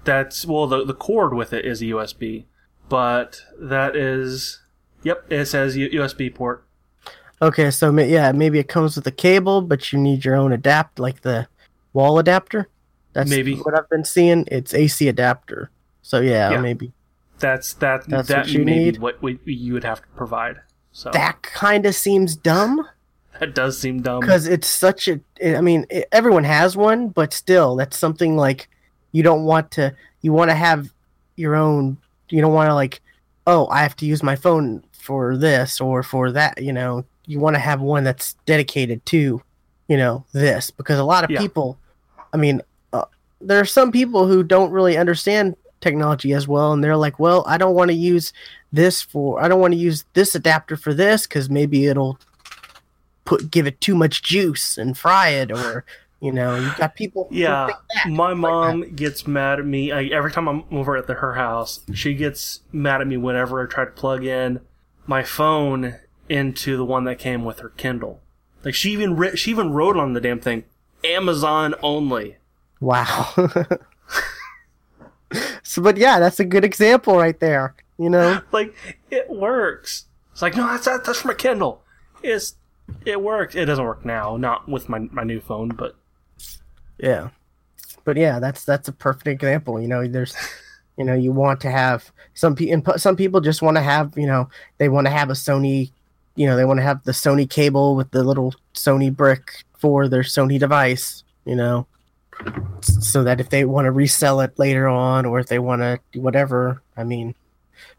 That's... Well, the, the cord with it is a U S B. But that is... Yep, it says U S B port. Okay, so yeah, maybe it comes with a cable, but you need your own adapt, like the wall adapter? That's maybe. What I've been seeing. It's A C adapter. So yeah, yeah. maybe that's that. That's that what you maybe need. What we, you would have to provide. So that kind of seems dumb. That does seem dumb because it's such a. I mean, it, everyone has one, but still, that's something like you don't want to. You want to have your own. You don't want to like, oh, I have to use my phone for this or for that. You know, you want to have one that's dedicated to, you know, this because a lot of yeah. people. I mean. There are some people who don't really understand technology as well, and they're like, well, I don't want to use this for, I don't want to use this adapter for this because maybe it'll put give it too much juice and fry it, or, you know, you've got people yeah, who think that. My like mom that. Gets mad at me. I, every time I'm over at the, her house, she gets mad at me whenever I try to plug in my phone into the one that came with her Kindle. Like, she even re- she even wrote on the damn thing, Amazon only. Wow. So, but yeah, that's a good example right there. You know, like it works. It's like no, that's that's for my Kindle. It's it works. It doesn't work now, not with my my new phone, but yeah, but yeah, that's that's a perfect example. You know, there's, you know, you want to have some people. Some people just want to have, you know, they want to have a Sony, you know, they want to have the Sony cable with the little Sony brick for their Sony device. You know. So that if they want to resell it later on, or if they want to do whatever, I mean,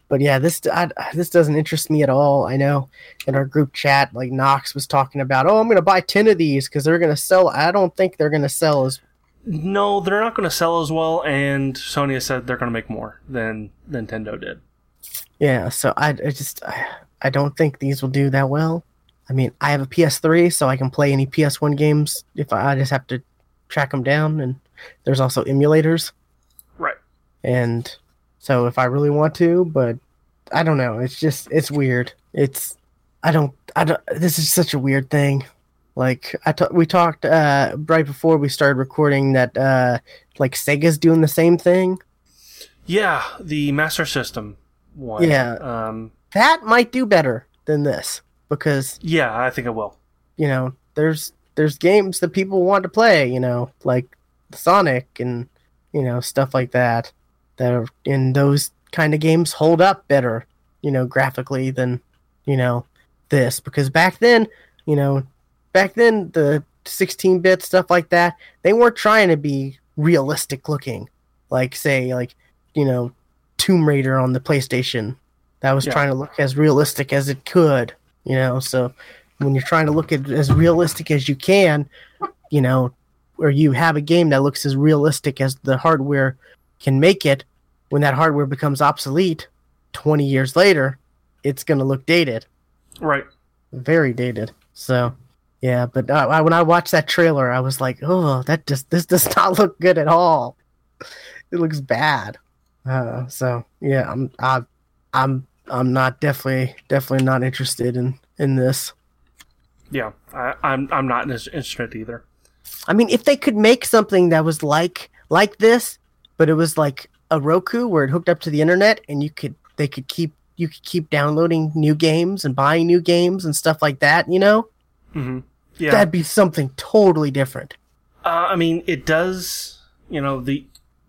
But yeah, this I, this doesn't interest me at all. I know in our group chat, like Knox was talking about, oh, I'm going to buy ten of these because they're going to sell. I don't think they're going to sell as No, they're not going to sell as well. And Sony has said they're going to make more than Nintendo did. Yeah, so I, I just I, I don't think these will do that well. I mean, I have a P S three, so I can play any P S one games if I, I just have to track them down. And there's also emulators. Right. And so if I really want to, but I don't know. It's just, it's weird. It's, I don't, I don't, this is such a weird thing. Like, I t- we talked uh, right before we started recording that, uh, like, Sega's doing the same thing. Yeah, the Master System one. Yeah. Um, that might do better than this. Because yeah, I think it will. You know, there's there's games that people want to play. You know, like Sonic and you know stuff like that. That are, and those kind of games hold up better, you know, graphically than you know this. Because back then, you know, back then the sixteen bit stuff like that, they weren't trying to be realistic looking. Like say, like you know, Tomb Raider on the PlayStation, that was yeah. trying to look as realistic as it could. You know, so when you're trying to look at as realistic as you can, you know, or you have a game that looks as realistic as the hardware can make it, when that hardware becomes obsolete twenty years later, it's going to look dated. Right. Very dated. So, yeah, but uh, I, when I watched that trailer, I was like, oh, that just, this does not look good at all. It looks bad. Uh, so, yeah, I'm, I, I'm, I'm not definitely definitely not interested in, in this. Yeah, I, I'm I'm not interested either. I mean, if they could make something that was like like this, but it was like a Roku where it hooked up to the internet, and you could they could keep you could keep downloading new games and buying new games and stuff like that, you know, mm-hmm. yeah, that'd be something totally different. Uh, I mean, it does, you know the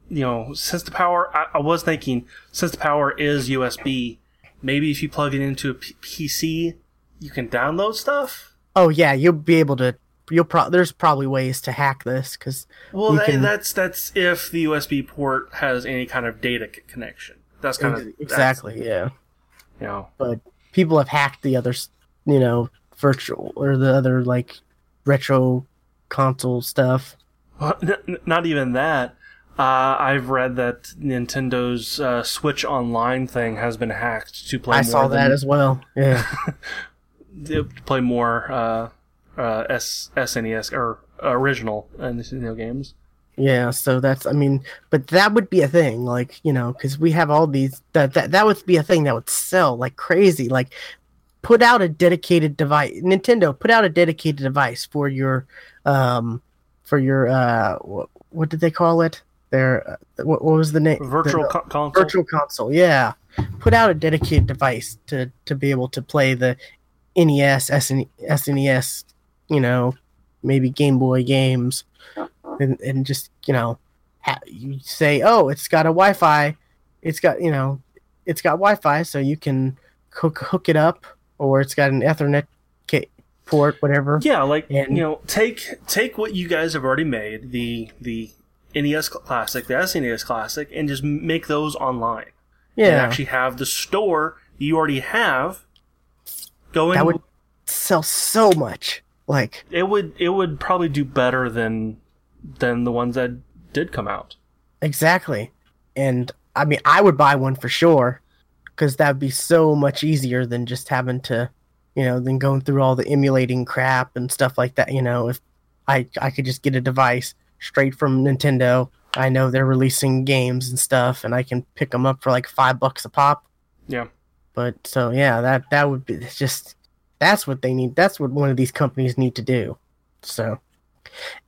you know since the power I, I was thinking since the power is U S B. Maybe if you plug it into a P- PC, you can download stuff? Oh, yeah, you'll be able to... You'll pro- There's probably ways to hack this, because... Well, that, can... that's that's if the U S B port has any kind of data c- connection. That's kind of... Exactly, yeah. You know. But people have hacked the other, you know, virtual, or the other, like, retro console stuff. Well, n- not even that. Uh, I've read that Nintendo's uh, Switch Online thing has been hacked to play. I more saw than, that as well. Yeah, to play more uh, uh, S- SNES or original Nintendo games. Yeah, so that's. I mean, but that would be a thing, like you know, because we have all these. That that that would be a thing that would sell like crazy. Like, put out a dedicated device. Nintendo put out a dedicated device for your, um, for your uh, what, what did they call it? Their uh, what, what was the name? Virtual the, con- console. Virtual console. Yeah, put out a dedicated device to, to be able to play the N E S, S N E S, you know, maybe Game Boy games, and and just you know, ha- you say, oh, it's got a Wi-Fi, it's got you know, it's got Wi-Fi, so you can hook hook it up, or it's got an Ethernet ca- port, whatever. Yeah, like and, you know, take take what you guys have already made the the. N E S Classic, the S N E S Classic, and just make those online. Yeah. And actually have the store you already have go in. That would sell so much. Like it would it would probably do better than than the ones that did come out. Exactly. And I mean I would buy one for sure, because that would be so much easier than just having to, you know, than going through all the emulating crap and stuff like that, you know, if I I could just get a device straight from Nintendo. I know they're releasing games and stuff, and I can pick them up for like five bucks a pop. Yeah. But so yeah, that that would be just that's what they need. That's what one of these companies need to do. So,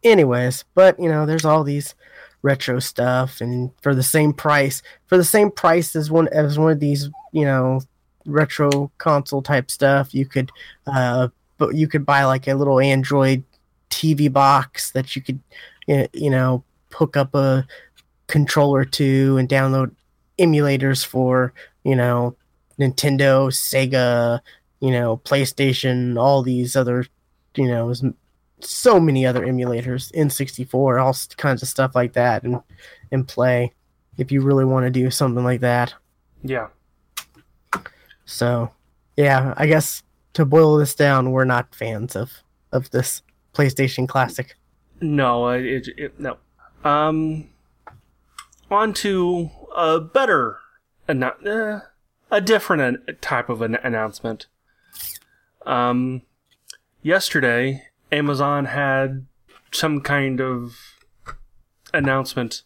anyways, but you know, there's all these retro stuff, and for the same price, for the same price as one as one of these, you know, retro console type stuff, you could, uh, but you could buy like a little Android T V box that you could. You know, hook up a controller to and download emulators for, you know, Nintendo, Sega, you know, PlayStation, all these other, you know, so many other emulators, N sixty-four, all kinds of stuff like that, and and play if you really want to do something like that. Yeah. So, yeah, I guess to boil this down, we're not fans of, of this PlayStation Classic. No, it, it, no. Um, on to a better, uh, a different type of an announcement. Um, yesterday, Amazon had some kind of announcement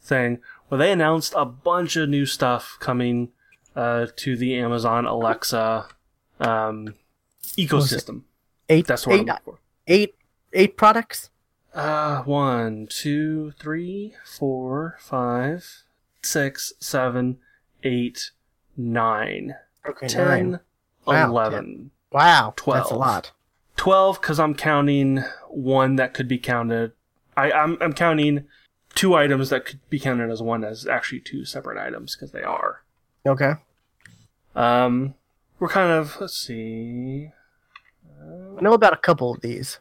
thing where they announced a bunch of new stuff coming uh, to the Amazon Alexa um, ecosystem. Eight. That's what eight, I'm looking for. Eight, eight products. Uh, one, two, three, four, five, six, seven, eight, nine. Okay, ten, nine. Wow, eleven. Ten. Wow, twelve. That's a lot. Twelve, because I'm counting one that could be counted. I, I'm I'm counting two items that could be counted as one as actually two separate items because they are. Okay. Um, we're kind of let's see. Uh, I know about a couple of these.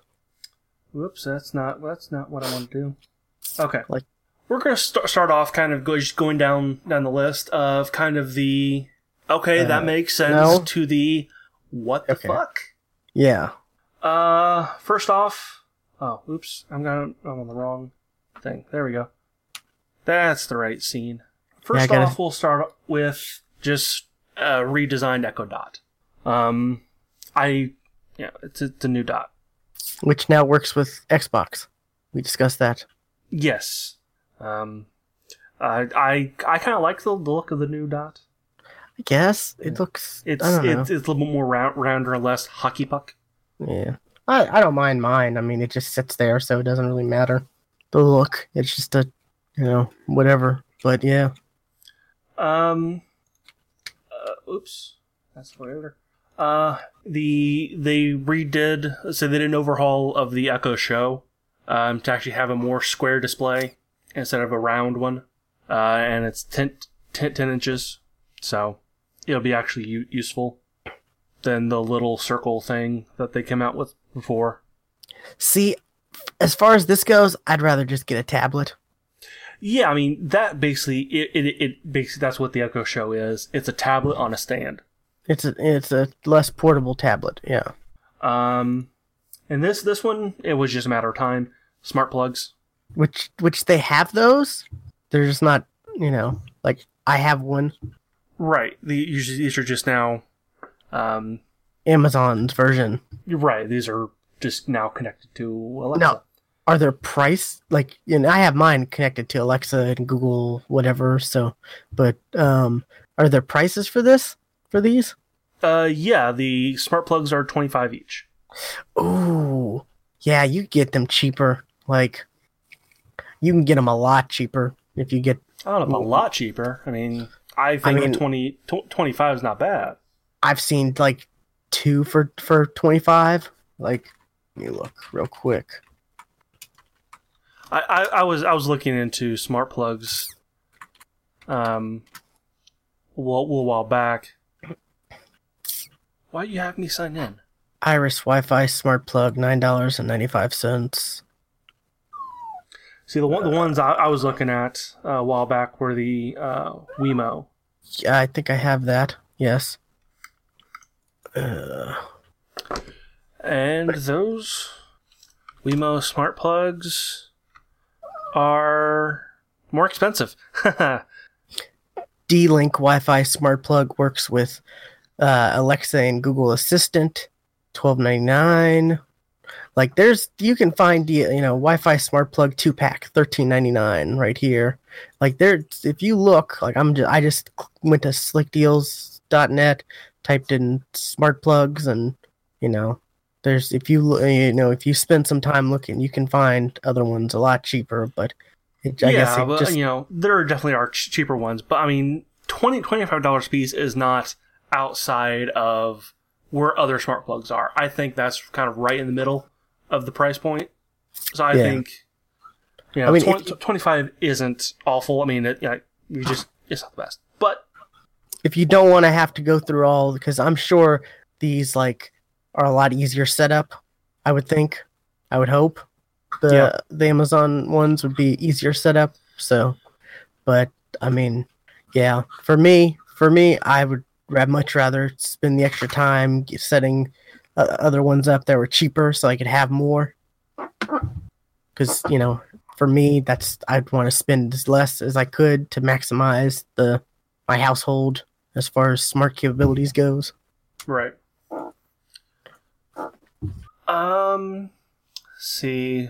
Whoops, that's not that's not what I want to do. Okay, like we're gonna st- start off kind of go, just going down down the list of kind of the okay uh, that makes sense no. to the what the okay. fuck yeah. Uh, first off, oh, oops, I'm gonna I'm on the wrong thing. There we go. That's the right scene. First yeah, off, we'll start with just a redesigned Echo Dot. Um, I yeah, it's it's a new dot. Which now works with Xbox. We discussed that. Yes. Um, I I, I kind of like the, the look of the new dot. I guess it yeah. looks. It's I don't know. It's it's a little bit more round, rounder and less hockey puck. Yeah, I, I don't mind mine. I mean, it just sits there, so it doesn't really matter. The look, it's just a you know whatever. But yeah. Um. Uh, oops, that's whatever. Uh, the they redid, so they did an overhaul of the Echo Show um, to actually have a more square display instead of a round one, uh, and it's ten, ten, ten inches, so it'll be actually u- useful than the little circle thing that they came out with before. See, as far as this goes, I'd rather just get a tablet. Yeah, I mean that basically it it, it basically that's what the Echo Show is. It's a tablet on a stand. It's a it's a less portable tablet, yeah. Um, and this this one it was just a matter of time. Smart plugs, which which they have those. They're just not you know like I have one. Right. The usually these are just now, um, Amazon's version. You're right. These are just now connected to Alexa. No, are there price like you know I have mine connected to Alexa and Google whatever. So, but um, are there prices for this? For these? Uh, yeah, the smart plugs are twenty-five dollars each. Ooh, yeah, you get them cheaper. Like, you can get them a lot cheaper if you get... I don't know, a lot cheaper. I mean, I think I mean, twenty, twenty-five is not bad. I've seen, like, two for, for twenty-five dollars. Like, let me look real quick. I, I, I was I was looking into smart plugs um, a little while back. Why do you have me sign in? Iris Wi-Fi smart plug, nine dollars and ninety-five cents. See the one, uh, the ones I, I was looking at uh, a while back were the uh, Wemo. Yeah, I think I have that. Yes. Uh, and those Wemo smart plugs are more expensive. D-Link Wi-Fi smart plug works with. Uh, Alexa and Google Assistant, twelve ninety-nine. Like there's, you can find the you know Wi-Fi smart plug two pack, thirteen ninety-nine right here. Like there, if you look, like I'm just, I just went to slick deals dot net, typed in smart plugs, and you know there's if you you know if you spend some time looking, you can find other ones a lot cheaper. But it, I yeah, guess it but, just, you know there definitely are ch- cheaper ones. But I mean, twenty twenty-five dollars a piece is not outside of where other smart plugs are. I think that's kind of right in the middle of the price point. So I yeah. think, you know, I mean, twenty, if, twenty-five isn't awful. I mean, it, you know, you just it's not the best. But if you don't want to have to go through all, because I'm sure these like are a lot easier setup. I would think, I would hope the yeah. the Amazon ones would be easier setup. So, but I mean, yeah, for me, for me, I would. I'd much rather spend the extra time setting uh, other ones up that were cheaper so I could have more. Because, you know, for me, that's I'd want to spend as less as I could to maximize the my household as far as smart capabilities goes. Right. Um, let's see.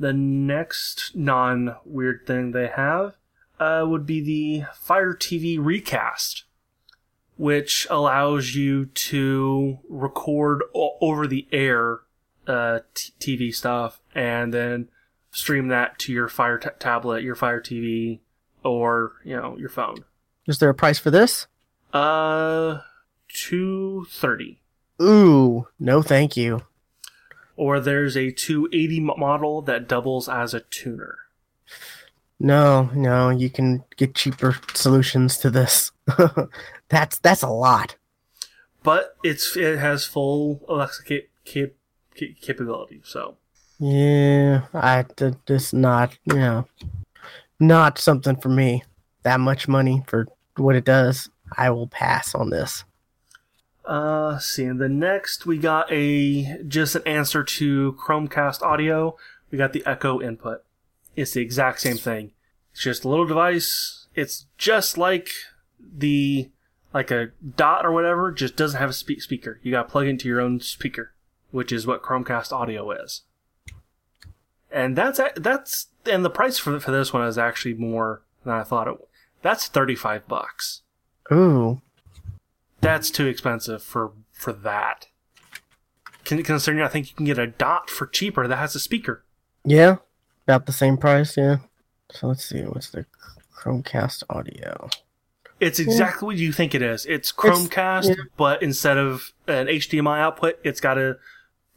The next non-weird thing they have uh, would be the Fire T V Recast, which allows you to record o- over the air uh, t- T V stuff and then stream that to your Fire t- tablet, your Fire T V, or, you know, your phone. Is there a price for this? Uh, two hundred thirty dollars. Ooh, no thank you. Or there's a two eighty model that doubles as a tuner. No, no, you can get cheaper solutions to this. that's that's a lot. But it's it has full Alexa cap, cap, cap, capability, so. Yeah, I just not, you know, not something for me. That much money for what it does, I will pass on this. Uh, see, and the next we got a just an answer to Chromecast Audio. We got the Echo input. It's the exact same thing. It's just a little device. It's just like the like a Dot or whatever. Just doesn't have a spe- speaker. You got to plug into your own speaker, which is what Chromecast Audio is. And that's that's and the price for for this one is actually more than I thought it was. That's thirty-five bucks. Ooh. That's too expensive for, for that. Considering I think you can get a Dot for cheaper that has a speaker. Yeah, about the same price, yeah. So let's see, what's the Chromecast Audio? It's exactly yeah. what you think it is. It's Chromecast, it's, yeah. but instead of an H D M I output, it's got a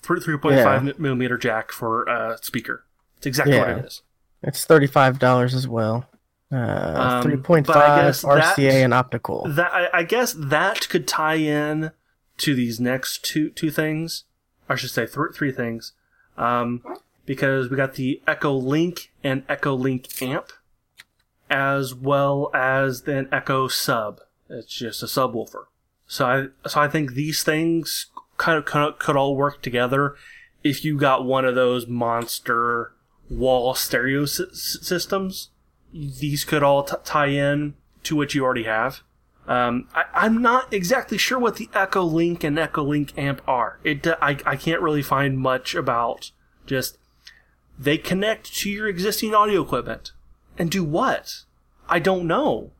three point five yeah. millimeter jack for a speaker. It's exactly yeah. what it is. It's thirty-five dollars as well. Uh, um, three point five R C A that, and optical. That I, I guess that could tie in to these next two two things. I should say th- three things. Um, because we got the Echo Link and Echo Link Amp, as well as then Echo Sub. It's just a subwoofer. So I so I think these things kind of, kind of could all work together if you got one of those monster wall stereo sy- systems. These could all t- tie in to what you already have. Um, I, I'm not exactly sure what the Echo Link and Echo Link Amp are. It uh, I, I can't really find much about just... They connect to your existing audio equipment. And do what? I don't know.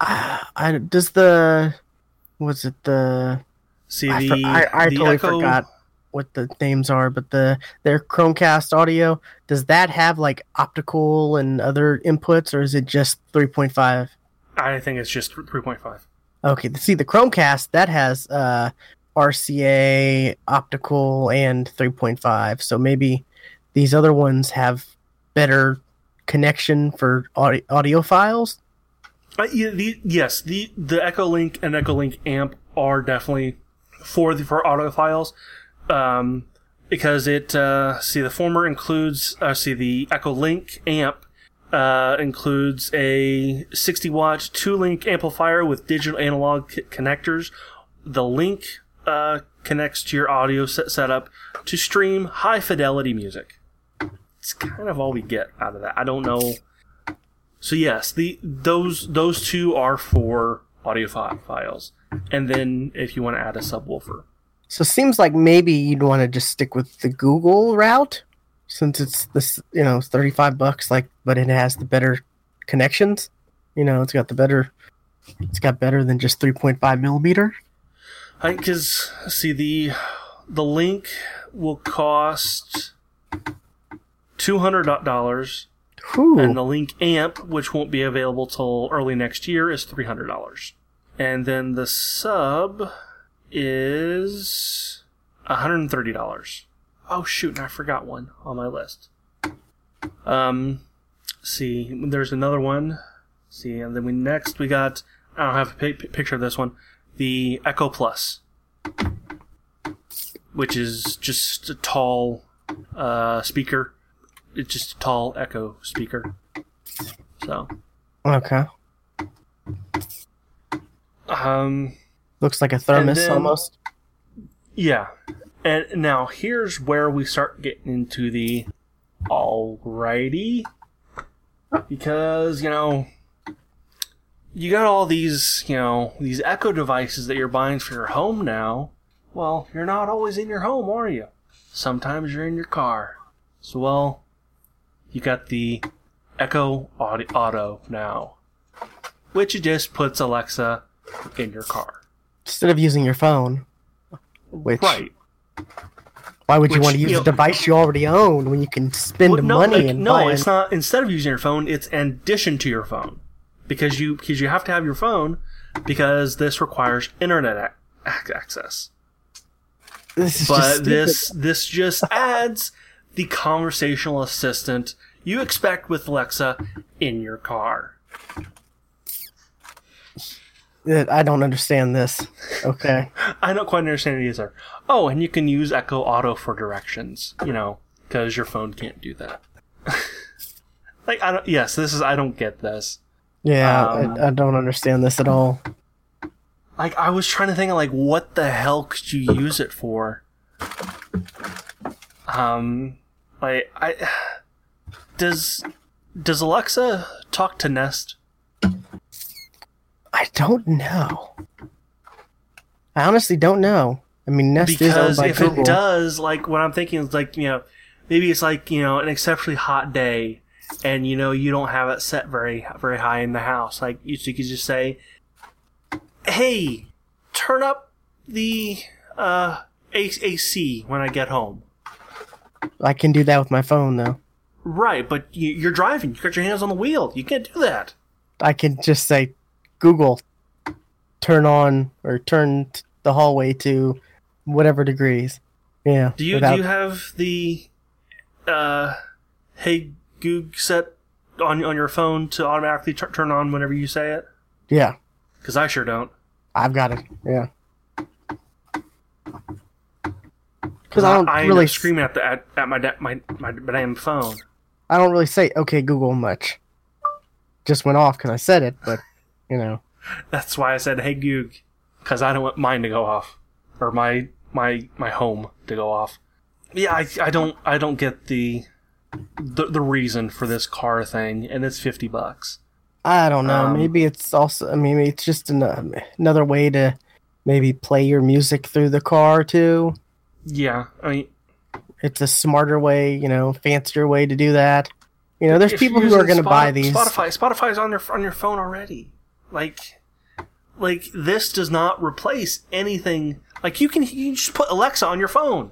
Uh, I, does the... Was it the... See, I, the, I, I the totally Echo... forgot. What the names are, but the their Chromecast Audio, does that have like optical and other inputs, or is it just three point five? I think it's just three point five. Okay, see the Chromecast that has uh, R C A, optical, and three point five. So maybe these other ones have better connection for audio, audio files. Uh, yeah, the, yes, the the Echo Link and Echo Link Amp are definitely for the for audio files. Um, because it, uh, see, the former includes, uh, see, the Echo Link amp, uh, includes a sixty watt two link amplifier with digital analog c- connectors. The link, uh, connects to your audio set- setup to stream high fidelity music. It's kind of all we get out of that. I don't know. So yes, the, those, those two are for audio f- files. And then if you want to add a subwoofer. So it seems like maybe you'd want to just stick with the Google route, since it's this, you know, it's thirty-five bucks. Like, but it has the better connections. You know, it's got the better. It's got better than just three point five millimeter. I think because see the the link will cost two hundred dollars, and the Link Amp, which won't be available till early next year, is three hundred dollars, and then the sub. Is one hundred thirty dollars. Oh shoot, and I forgot one on my list. Um, see, there's another one. See, and then we next we got. I don't have a p- picture of this one. The Echo Plus, which is just a tall uh, speaker. It's just a tall Echo speaker. So. Okay. Um, Looks like a thermos then, almost. Yeah. And now here's where we start getting into the alrighty. Because, you know, you got all these, you know, these Echo devices that you're buying for your home now. Well, you're not always in your home, are you? Sometimes you're in your car. So, well, you got the Echo Audio now, which just puts Alexa in your car. Instead of using your phone. Which, right. Why would which, you want to use you know, a device you already own when you can spend well, the no, money like, and no, buy No, it's not. Instead of using your phone, it's in addition to your phone. Because you, because you have to have your phone because this requires internet ac- access. This is but just this this just adds the conversational assistant you expect with Alexa in your car. I don't understand this. Okay. I don't quite understand it either. Oh, and you can use Echo Auto for directions, you know, because your phone can't do that. Like, I don't. Yes, this is. I don't get this. Yeah, um, I, I don't understand this at all. Like, I was trying to think, like, what the hell could you use it for? Um, like, I... Does... Does Alexa talk to Nest? I don't know. I honestly don't know. I mean, Nest because is owned by Google. Because if it does, like, what I'm thinking is, like, you know, maybe it's, like, you know, an exceptionally hot day, and, you know, you don't have it set very, very high in the house. Like, you, you could just say... Hey, turn up the uh, A C when I get home. I can do that with my phone, though. Right, but you, you're driving. You got your hands on the wheel. You can't do that. I can just say, Google, turn on or turn the hallway to whatever degrees. Yeah. Do you without... do you have the uh, Hey Goog set on on your phone to automatically t- turn on whenever you say it? Yeah. Because I sure don't. I've got it, yeah. Because I don't I really end up screaming at the at, at my, da- my my my damn phone. I don't really say "Okay, Google" much. Just went off because I said it, but you know. That's why I said "Hey, Goog," because I don't want mine to go off, or my my my home to go off. Yeah, I I don't I don't get the the, the reason for this car thing, and it's fifty bucks. I don't know. Um, maybe it's also. I mean, it's just an, uh, another way to maybe play your music through the car too. Yeah, I mean, it's a smarter way, you know, fancier way to do that. You know, there's people who are going to Spot- buy these. Spotify, Spotify's on your on your phone already. Like, like this does not replace anything. Like you can you just put Alexa on your phone.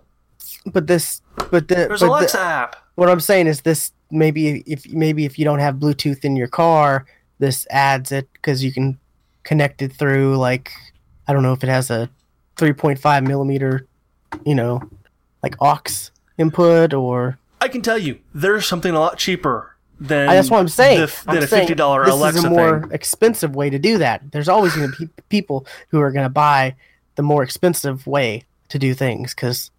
But this, but the there's but Alexa the, app. What I'm saying is this. Maybe if maybe if you don't have Bluetooth in your car. This adds it because you can connect it through, like, I don't know if it has a three point five millimeter, you know, like aux input or. I can tell you, there's something a lot cheaper than. That's what I'm saying. The, I'm than saying a fifty dollars this Alexa is a more thing. Expensive way to do that. There's always going to be people who are going to buy the more expensive way to do things because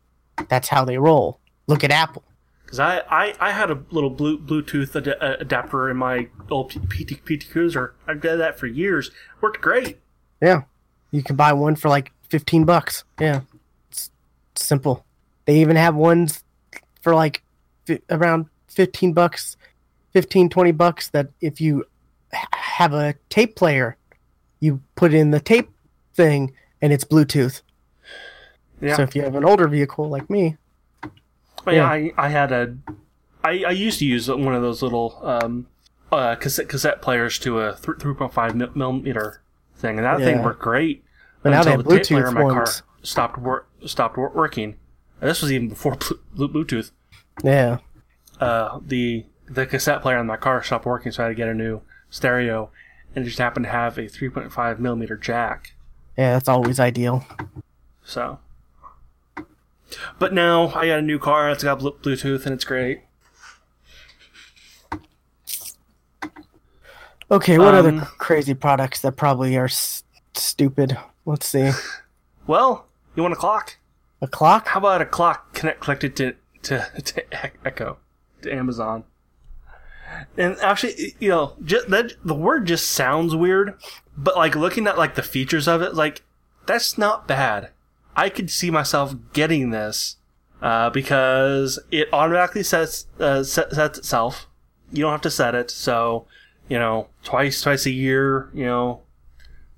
that's how they roll. Look at Apple. Because I, I, I had a little Bluetooth ad- adapter in my old P T Cruiser. I've done that for years. Worked great. Yeah. You can buy one for like fifteen bucks. Yeah. It's simple. They even have ones for like f- around fifteen bucks, fifteen, twenty bucks that if you ha- have a tape player, you put in the tape thing and it's Bluetooth. Yeah. So if you have an older vehicle like me, But yeah, I, I had a, I, I used to use one of those little um, uh, cassette cassette players to a th- three point five millimeter thing, and that yeah. thing worked great. But now the Bluetooth tape player in my car stopped wor- stopped wor- working. And this was even before bl- Bluetooth. Yeah. Uh, the the cassette player in my car stopped working, so I had to get a new stereo, and it just happened to have a three point five millimeter jack. Yeah, that's always ideal. So. But now I got a new car. It's got Bluetooth, and it's great. Okay, what um, other crazy products that probably are s- stupid? Let's see. Well, you want a clock? A clock? How about a clock connect connected to to, to Echo, to Amazon? And actually, you know, just, that, the word just sounds weird, But like looking at like the features of it, like that's not bad. I could see myself getting this uh, because it automatically sets uh, sets itself. You don't have to set it, so you know twice twice a year, you know,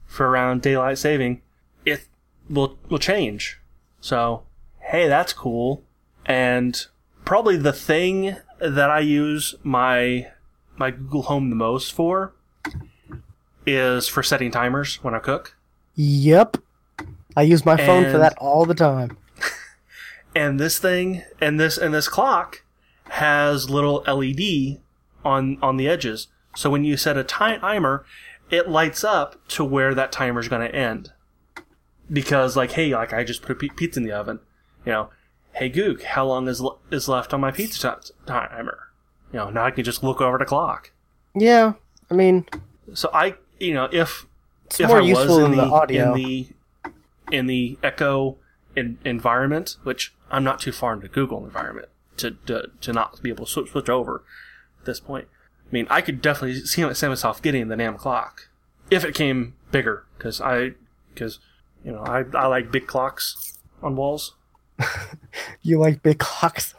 for around daylight saving, it will will change. So hey, that's cool. And probably the thing that I use my my Google Home the most for is for setting timers when I cook. Yep. I use my phone and, for that all the time. And this thing and this and this clock has little L E D on on the edges. So when you set a time, timer, it lights up to where that timer is going to end. Because like, hey, like I just put a pizza in the oven, you know, hey Goog, how long is le- is left on my pizza t- timer? You know, now I can just look over the clock. Yeah, I mean, so I, you know, if it's if more I useful was in the, the audio. in the in the Echo in, environment, which I'm not too far into Google environment to to, to not be able to switch, switch over at this point. I mean, I could definitely see myself getting the damn clock if it came bigger, because I because you know I I like big clocks on walls. You like big clocks.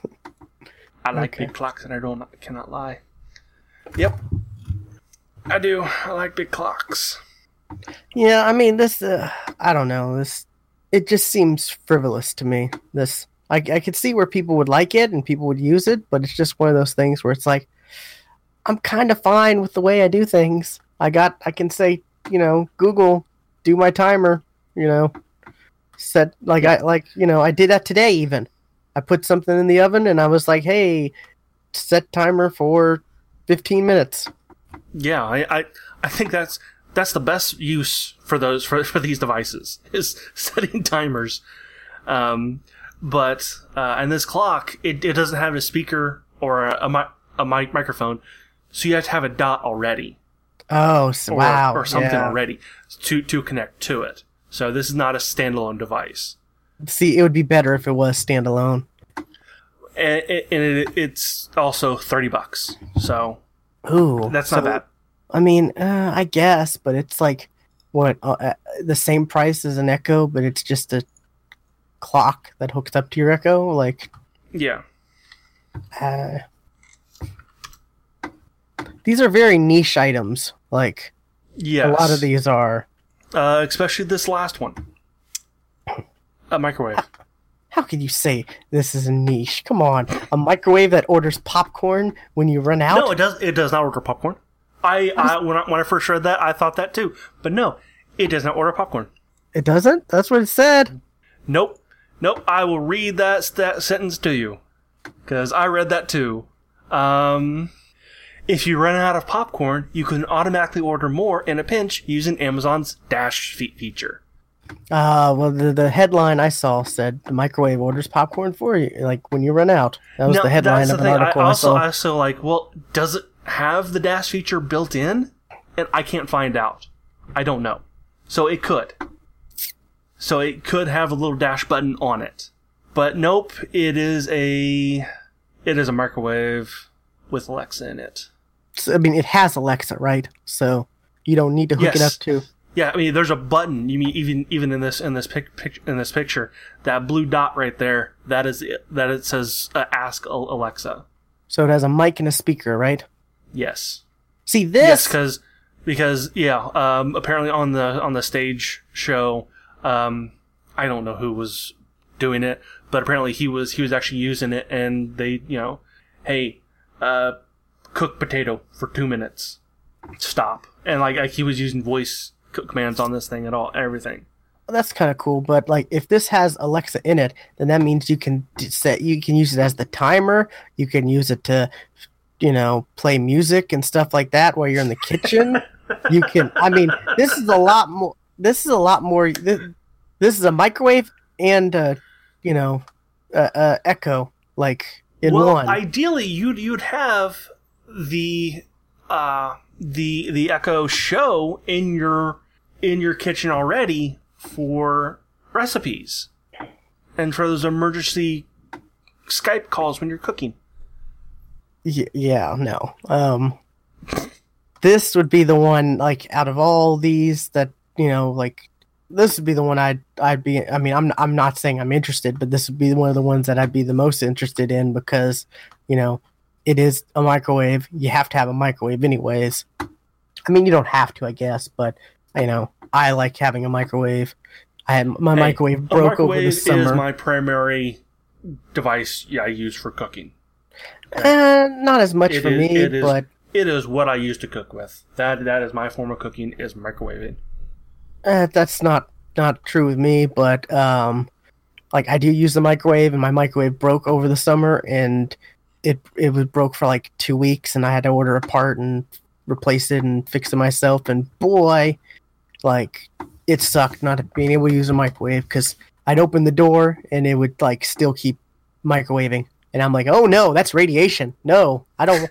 I like okay. big clocks, and I don't I cannot lie. Yep. I do. I like big clocks. Yeah, I mean, this, uh, I don't know, this, it just seems frivolous to me. This, I, I could see where people would like it and people would use it, but it's just one of those things where it's like, I'm kind of fine with the way I do things. I got, I can say, you know, Google, do my timer, you know, set, like, I, like, you know, I did that today even. I put something in the oven and I was like, hey, set timer for fifteen minutes. Yeah, I, I, I think that's, That's the best use for those for, for these devices is setting timers, um, but uh, and this clock it, it doesn't have a speaker or a, a, mi- a mic microphone, so you have to have a dot already. Oh, or, wow! Or something yeah. already to to connect to it. So this is not a standalone device. See, it would be better if it was standalone. And, and it, it's also thirty bucks. So, ooh, that's not so- bad. I mean, uh, I guess, but it's like, what, uh, the same price as an Echo, but it's just a clock that hooks up to your Echo? Like, yeah. Uh, these are very niche items. Like, yes. A lot of these are. Uh, especially this last one. A microwave. How, how can you say this is a niche? Come on. A microwave that orders popcorn when you run out? No, it does, it does not order popcorn. I, I when I when I first read that, I thought that too. But no, it does not order popcorn. It doesn't? That's what it said. Nope. Nope. I will read that, that sentence to you. Because I read that too. Um, if you run out of popcorn, you can automatically order more in a pinch using Amazon's Dash feature. Uh, well, the, the headline I saw said the microwave orders popcorn for you, like when you run out. That was now, the headline of the an article I, also, I saw. Also, like, well, does it have the Dash feature built in? And I can't find out. I don't know. So it could. So it could have a little Dash button on it. But nope, it is a it is a microwave with Alexa in it. So, I mean, it has Alexa, right? So you don't need to hook yes. it up to. Yeah, I mean, there's a button. You mean even even in this in this pic, pic in this picture, that blue dot right there, that is it, that it says uh, ask Alexa. So it has a mic and a speaker, right? Yes. See this? Yes, because because yeah, um, apparently on the on the stage show, um, I don't know who was doing it, but apparently he was he was actually using it, and they you know, hey, uh, cook potato for two minutes, stop, and like, like he was using voice commands on this thing at all, everything. Well, that's kind of cool, but like if this has Alexa in it, then that means you can set you can use it as the timer, you can use it to, you know, play music and stuff like that while you're in the kitchen. You can, I mean, this is a lot more, this is a lot more, this, this is a microwave and, uh, you know, uh, uh, Echo, like, in well, one. Well, ideally, you'd, you'd have the, uh, the, the Echo Show in your, in your kitchen already for recipes and for those emergency Skype calls when you're cooking. Yeah, no. Um, this would be the one, like, out of all these that, you know, like, this would be the one I'd I'd be. I mean, I'm I'm not saying I'm interested, but this would be one of the ones that I'd be the most interested in because, you know, it is a microwave. You have to have a microwave, anyways. I mean, you don't have to, I guess, but you know, I like having a microwave. I had my hey, microwave broke microwave over the summer. Microwave is my primary device. Yeah, I use for cooking. Okay. Uh, not as much it for is, me, it is, but it is what I use to cook with. That that is my form of cooking is microwaving. Uh, that's not, not true with me, but um, like I do use the microwave, and my microwave broke over the summer, and it it was broke for like two weeks, and I had to order a part and replace it and fix it myself, and boy, like it sucked not being able to use a microwave because I'd open the door and it would like still keep microwaving, and I'm like, oh no, that's radiation. No, I don't.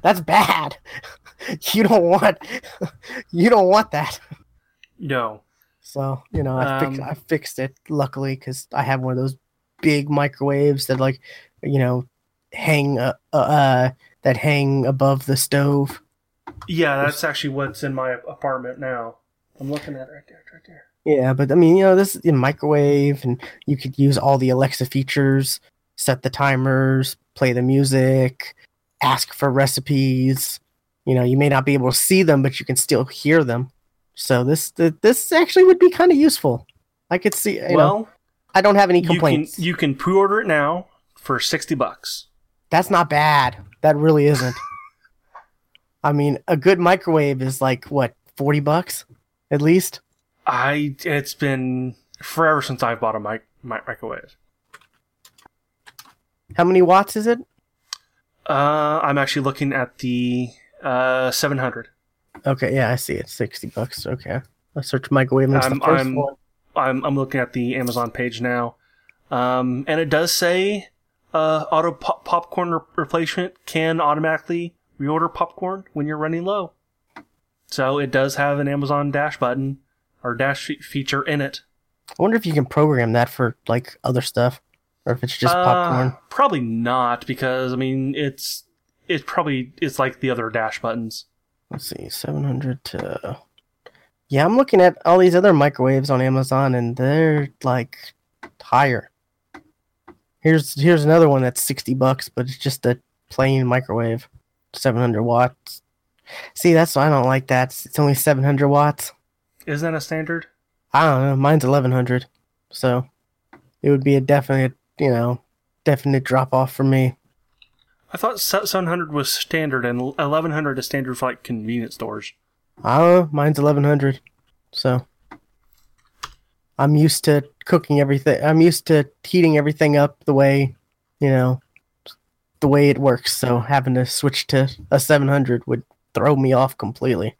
That's bad. You don't want. You don't want that. No. So, you know, I, um, fixed, I fixed it, luckily, because I have one of those big microwaves that, like, you know, hang uh, uh, that hang above the stove. Yeah, that's actually what's in my apartment now. I'm looking at it right there, right there. Yeah, but, I mean, you know, this is a microwave, and you could use all the Alexa features, set the timers, play the music, ask for recipes. You know, you may not be able to see them, but you can still hear them. So this this actually would be kind of useful. I could see. You well, know, I don't have any complaints. You can, you can pre-order it now for sixty bucks. That's not bad. That really isn't. I mean, a good microwave is like what forty bucks at least. I it's been forever since I bought a mic, mic microwave. How many watts is it? Uh, I'm actually looking at the uh seven hundred. Okay, yeah, I see it. Sixty bucks. Okay, I search microwave. Links I'm, the first I'm, one. I'm I'm looking at the Amazon page now, um, and it does say, uh, auto pop- popcorn re- replacement can automatically reorder popcorn when you're running low. So it does have an Amazon Dash button or Dash fe- feature in it. I wonder if you can program that for like other stuff, or if it's just uh, popcorn. Probably not, because I mean it's it's probably it's like the other Dash buttons. Let's see, seven hundred to... Yeah, I'm looking at all these other microwaves on Amazon, and they're, like, higher. Here's here's another one that's sixty bucks, but it's just a plain microwave, seven hundred watts. See, that's why I don't like that. It's only seven hundred watts. Isn't that a standard? I don't know. Mine's eleven hundred, so it would be a definite, you know, definite drop-off for me. I thought seven hundred was standard, and eleven hundred is standard for, like, convenience stores. I don't know. Mine's eleven hundred, so I'm used to cooking everything. I'm used to heating everything up the way, you know, the way it works, so having to switch to a seven hundred would throw me off completely.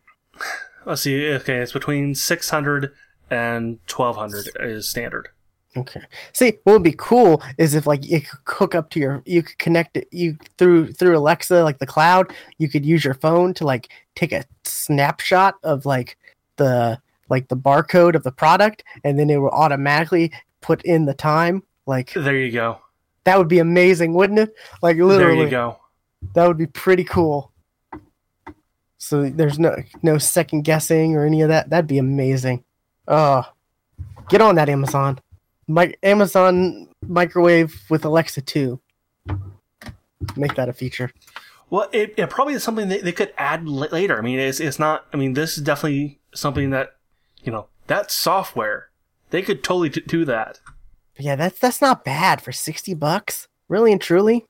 Let's see. Okay, it's between six hundred and twelve hundred is standard. Okay. See, what would be cool is if, like, you could hook up to your, you could connect it you through through Alexa, like the cloud. You could use your phone to, like, take a snapshot of, like, the like the barcode of the product, and then it will automatically put in the time. Like, there you go. That would be amazing, wouldn't it? Like, literally. There you go. That would be pretty cool. So there's no no second guessing or any of that. That'd be amazing. Oh, get on that, Amazon. My Amazon microwave with Alexa too. Make that a feature. Well, it, it probably is something that they could add l- later. I mean, it's it's not. I mean, this is definitely something that, you know, that's software. They could totally t- do that. But yeah, that's that's not bad for sixty bucks, really and truly.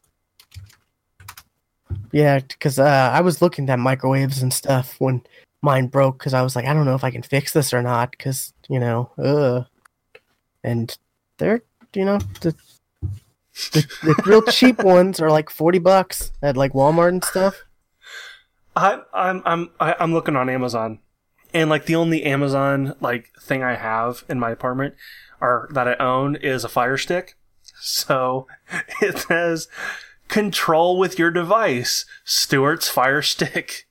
Yeah, because uh, I was looking at microwaves and stuff when mine broke because I was like, I don't know if I can fix this or not because, you know, ugh. And they're, you know, the, the, the real cheap ones are like forty bucks at like Walmart and stuff. I, I'm I'm I'm looking on Amazon, and like the only Amazon like thing I have in my apartment or that I own is a Fire Stick. So it says, "Control with your device, Stuart's Fire Stick."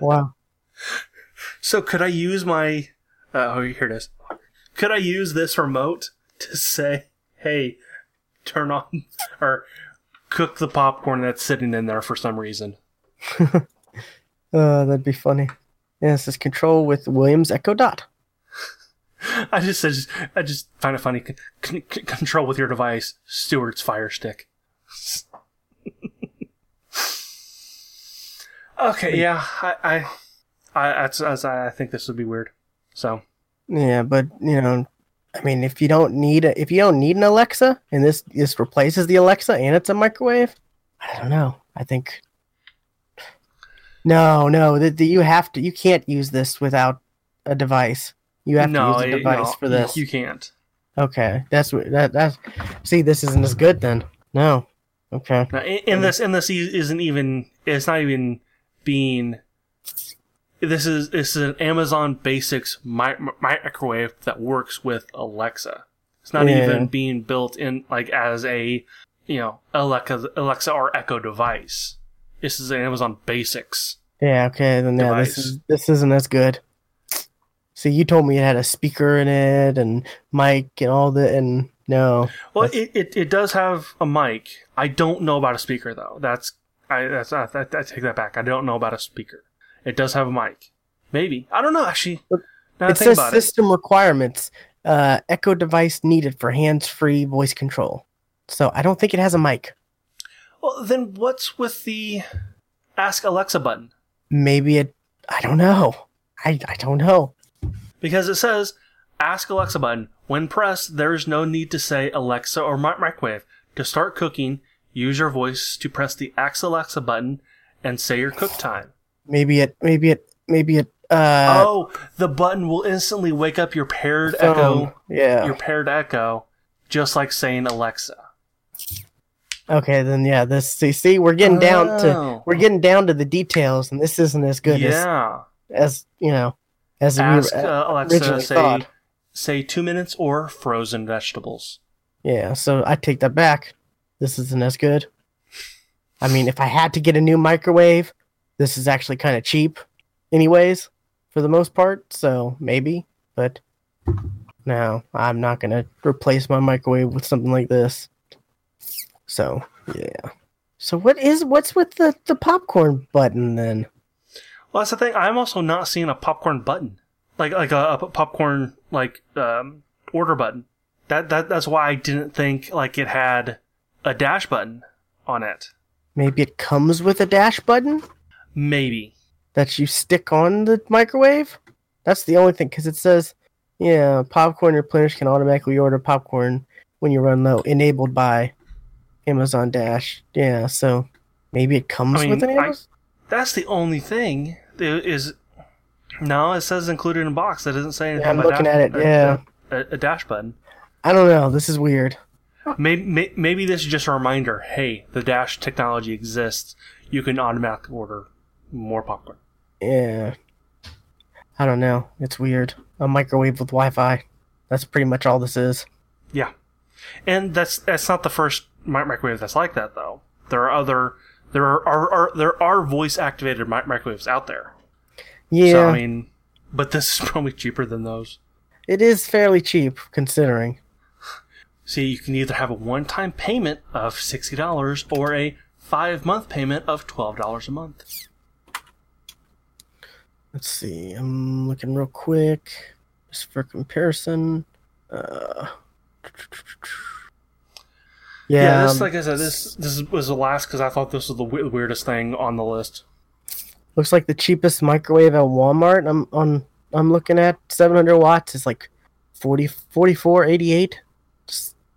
Wow. So could I use my? Uh, oh, here it is. Could I use this remote to say, hey, turn on or cook the popcorn that's sitting in there for some reason? Uh, that'd be funny. Yeah, it says control with Williams Echo Dot. I just I just, I just find it funny. C- c- control with your device, Stuart's Fire Stick. Okay, yeah, I, I, I, I, I think this would be weird. So. Yeah, but you know, I mean, if you don't need a, if you don't need an Alexa, and this this replaces the Alexa, and it's a microwave, I don't know. I think. No, no, that you have to. You can't use this without a device. You have no, to use a device no, for this. You can't. Okay, that's that. That's see, this isn't as good then. No. Okay. Now, in this, in this isn't even. It's not even. Being, this is this is an Amazon Basics mi- microwave that works with Alexa. It's not yeah. even being built in like as a you know Alexa Alexa or Echo device. This is an Amazon Basics. Yeah. Okay. Then yeah, device. this is this isn't as good. See, you told me it had a speaker in it and mic and all that, and no. Well, it, it it does have a mic. I don't know about a speaker though. That's. I, that's, I, I take that back. I don't know about a speaker. It does have a mic. Maybe. I don't know, actually. Now it says system it. requirements. Uh, Echo device needed for hands-free voice control. So I don't think it has a mic. Well, then what's with the Ask Alexa button? Maybe it... I don't know. I, I don't know. Because it says, Ask Alexa button. When pressed, there is no need to say Alexa or microwave. To start cooking... Use your voice to press the Ask Alexa button and say your cook time. Maybe it, maybe it, maybe it, uh... Oh, the button will instantly wake up your paired phone. Echo. Yeah. Your paired Echo, just like saying Alexa. Okay, then, yeah, this, see, see we're getting oh. down to, we're getting down to the details, and this isn't as good yeah. as, as, you know, as Ask, we were, uh, Alexa, say, thought. say two minutes or frozen vegetables. Yeah, so I take that back. This isn't as good. I mean, if I had to get a new microwave, this is actually kind of cheap anyways, for the most part. So maybe, but no, I'm not going to replace my microwave with something like this. So, yeah. So what is, what's with the, the popcorn button then? Well, that's the thing. I'm also not seeing a popcorn button, like, like a, a popcorn, like, um, order button. That, that, that's why I didn't think like it had a dash button on it. Maybe it comes with a dash button? Maybe. That you stick on the microwave? That's the only thing, because it says, yeah, popcorn replenished can automatically order popcorn when you run low, enabled by Amazon Dash. Yeah, so maybe it comes I mean, with an Amazon? I, that's the only thing. Is No, it says included in a box. That doesn't say anything yeah, I'm about looking dash, at it, yeah. A, a, a dash button. I don't know. This is weird. Maybe, maybe this is just a reminder, hey, the Dash technology exists. You can automatically order more popcorn. Yeah. I don't know. It's weird. A microwave with Wi-Fi. That's pretty much all this is. Yeah. And that's that's not the first microwave that's like that, though. There are other... There are, are, are there are voice-activated microwaves out there. Yeah. So, I mean... But this is probably cheaper than those. It is fairly cheap, considering... See, you can either have a one-time payment of sixty dollars or a five-month payment of twelve dollars a month. Let's see. I'm looking real quick just for comparison. Uh, yeah, yeah this, um, like I said, this this was the last because I thought this was the we- weirdest thing on the list. Looks like the cheapest microwave at Walmart I'm on. I'm looking at seven hundred watts is like forty, forty-four eighty-eight.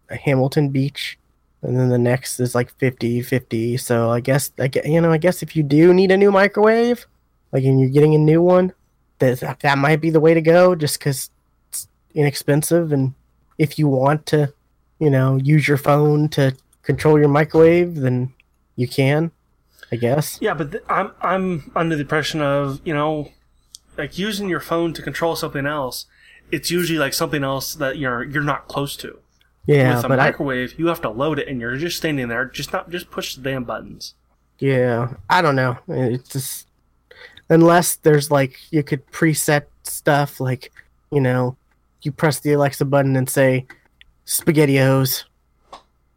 Hamilton Beach, and then the next is like fifty fifty. So I guess I get, you know I guess if you do need a new microwave, like and you're getting a new one, that that might be the way to go, just because it's inexpensive, and if you want to, you know, use your phone to control your microwave, then you can, I guess. Yeah, but th- I'm I'm under the impression of you know, like using your phone to control something else. It's usually like something else that you're you're not close to. Yeah, with a but microwave, I, you have to load it, and you're just standing there. Just not, just push the damn buttons. Yeah, I don't know. It's just unless there's like you could preset stuff, like you know, you press the Alexa button and say SpaghettiOs,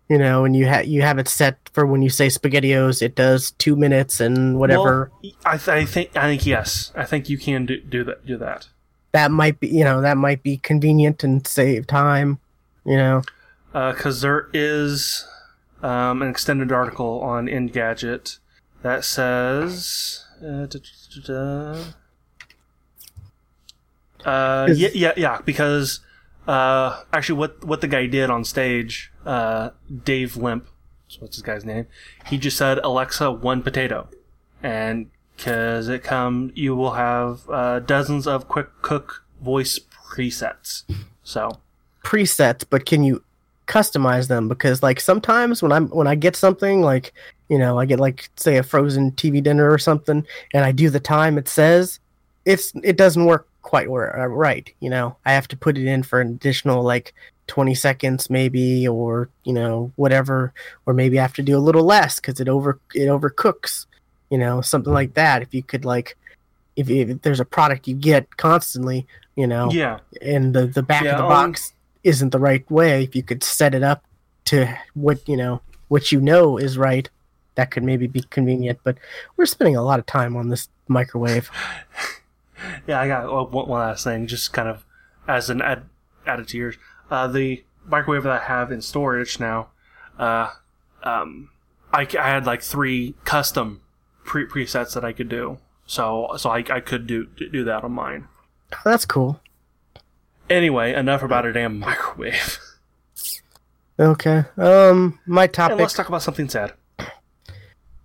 you know, and you have you have it set for when you say SpaghettiOs, it does two minutes and whatever. Well, I, th- I think I think yes, I think you can do, do that. Do that. That might be, you know, that might be convenient and save time, you know, because uh, there is um, an extended article on Engadget that says. Uh, da, da, da, da. Uh, yeah, yeah, yeah, because uh, actually what what the guy did on stage, uh, Dave Limp, what's his guy's name, he just said, Alexa, one potato. And because it come, you will have uh, dozens of quick cook voice presets. So presets, but can you customize them? Because like sometimes when I'm when I get something like, you know, I get like say a frozen T V dinner or something, and I do the time it says, it's it doesn't work quite right, you know. I have to put it in for an additional like twenty seconds maybe, or you know, whatever, or maybe I have to do a little less because it over it overcooks, you know, something like that. If you could like, if, if there's a product you get constantly, you know, yeah, and the the back yeah, of the um, box isn't the right way, if you could set it up to what you know what you know is right, that could maybe be convenient. But we're spending a lot of time on this microwave. Yeah, I got one last thing, just kind of as an ad- added to yours. Uh, the microwave that I have in storage now, uh, um, I, I had like three custom pre- presets that I could do, so so I, I could do do that on mine. Oh, that's cool. Anyway, enough about a damn microwave. Okay. Um, my topic. And let's talk about something sad.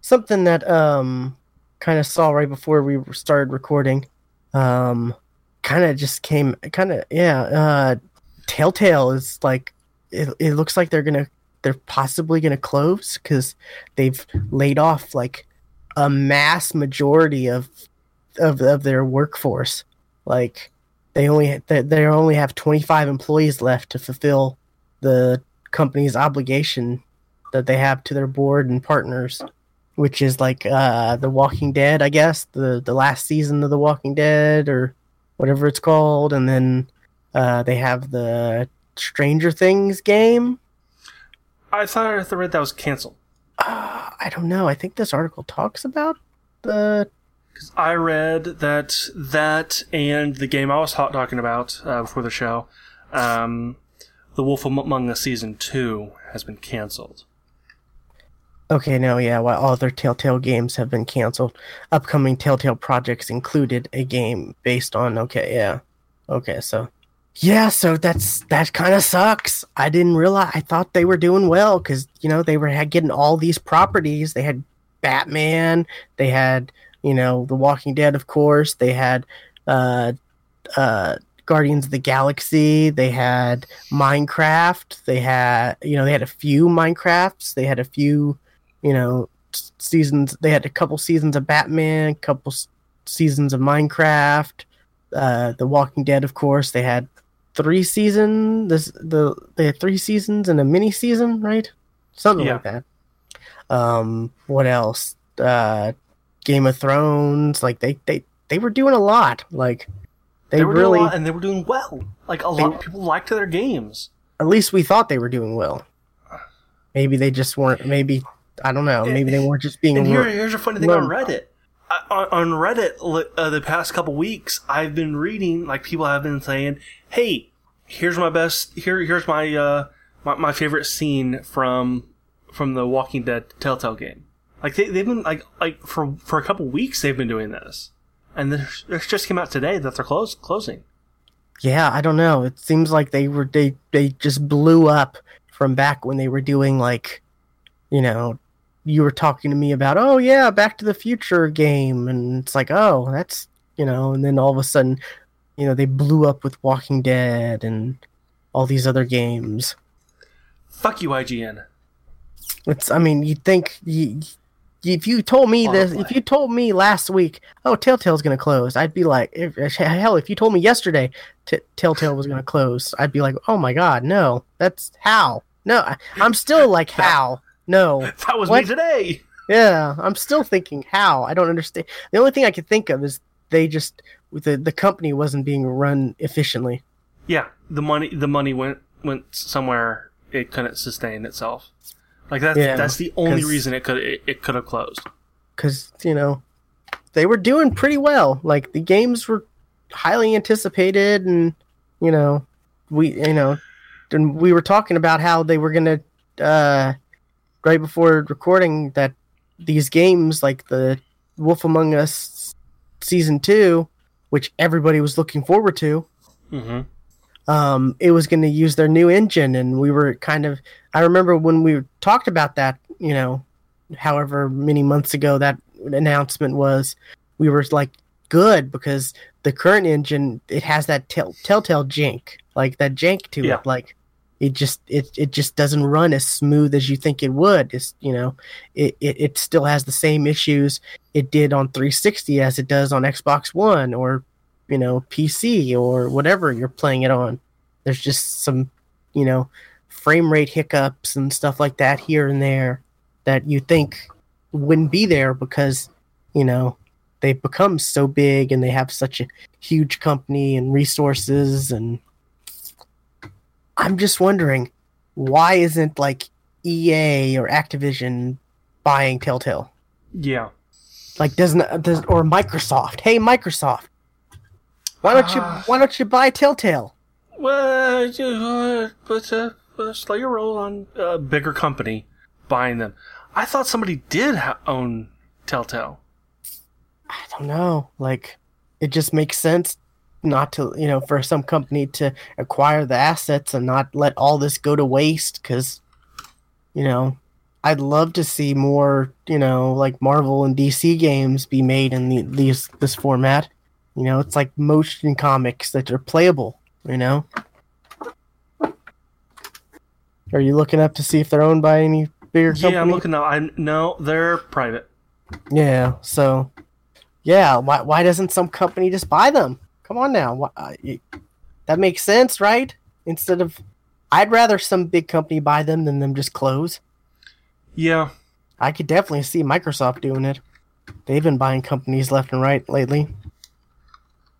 Something that um, kind of saw right before we started recording. Um, kind of just came, kind of, yeah, uh, Telltale is like, it It looks like they're gonna, they're possibly gonna close, because they've laid off like a mass majority of, of, of their workforce. Like, they only, they, they only have twenty-five employees left to fulfill the company's obligation that they have to their board and partners. Which is like uh, The Walking Dead, I guess, the the last season of The Walking Dead or whatever it's called. And then uh, they have the Stranger Things game. I thought I read that was canceled. Uh, I don't know. I think this article talks about the... Because I read that that and the game I was talking about uh, before the show, um, The Wolf Among Us Season two has been canceled. Okay, no, yeah, while all other Telltale games have been canceled, upcoming Telltale projects included a game based on, okay, yeah. Okay, so, yeah, so that's that kind of sucks. I didn't realize, I thought they were doing well, because, you know, they were had getting all these properties. They had Batman, they had, you know, The Walking Dead, of course, they had uh, uh, Guardians of the Galaxy, they had Minecraft, they had, you know, they had a few Minecrafts, they had a few... You know, seasons. They had a couple seasons of Batman, a couple seasons of Minecraft, uh, The Walking Dead. Of course, they had three seasons. This the they had three seasons and a mini season, right? Something yeah. like that. Um, what else? Uh, Game of Thrones. Like they, they, they were doing a lot. Like they, they were really doing a lot, and they were doing well. Like a lot they, of people liked their games. At least we thought they were doing well. Maybe they just weren't. Maybe. I don't know. Maybe they weren't just being. And here, here's a funny thing on Reddit. On, on Reddit, uh, the past couple weeks, I've been reading like people have been saying, "Hey, here's my best. Here, here's my uh, my, my favorite scene from from the Walking Dead Telltale game." Like they they've been like like for for a couple weeks they've been doing this, and it just came out today that they're close closing. Yeah, I don't know. It seems like they were they they just blew up from back when they were doing like, you know. You were talking to me about, oh yeah, Back to the Future game, and it's like, oh, that's, you know, and then all of a sudden, you know, they blew up with Walking Dead and all these other games. Fuck you, I G N. It's, I mean, you'd think, you, if you told me All this, if you told me last week, oh, Telltale's gonna close, I'd be like, if, hell, if you told me yesterday t- Telltale was gonna close, I'd be like, oh my god, no, that's how, no, I, I'm still like, how? No. That was what? Me today. Yeah, I'm still thinking how. I don't understand. The only thing I could think of is they just the the company wasn't being run efficiently. Yeah, the money the money went went somewhere it couldn't sustain itself. Like that's yeah, that's the only reason it could it, it could have closed. Because you know they were doing pretty well. Like the games were highly anticipated, and you know we you know and we were talking about how they were gonna uh, right before recording that these games like the Wolf Among Us season two, which everybody was looking forward to. Mm-hmm. Um, it was going to use their new engine, and we were kind of, I remember when we talked about that, you know, however many months ago that announcement was, we were like, good, because the current engine, it has that tell, telltale jank, like that jank to yeah. it, like it just, it, it just doesn't run as smooth as you think it would. It's, you know, it, it, it still has the same issues it did on three sixty as it does on Xbox One or you know, P C or whatever you're playing it on. There's just some, you know, frame rate hiccups and stuff like that here and there that you think wouldn't be there because, you know, they've become so big and they have such a huge company and resources. And I'm just wondering, why isn't like E A or Activision buying Telltale? Yeah. Like doesn't, does, or Microsoft. Hey, Microsoft. Why don't you Why don't you buy Telltale? Well, uh, but uh, slow your roll on a bigger company buying them. I thought somebody did ha- own Telltale. I don't know. Like, it just makes sense not to, you know, for some company to acquire the assets and not let all this go to waste. Because, you know, I'd love to see more, you know, like Marvel and D C games be made in the, these this format. You know, it's like motion comics that are playable, you know? Are you looking up to see if they're owned by any bigger company? Yeah, I'm looking up. I'm, no, they're private. Yeah, so... Yeah, why why doesn't some company just buy them? Come on now. Why, that makes sense, right? Instead of... I'd rather some big company buy them than them just close. Yeah. I could definitely see Microsoft doing it. They've been buying companies left and right lately.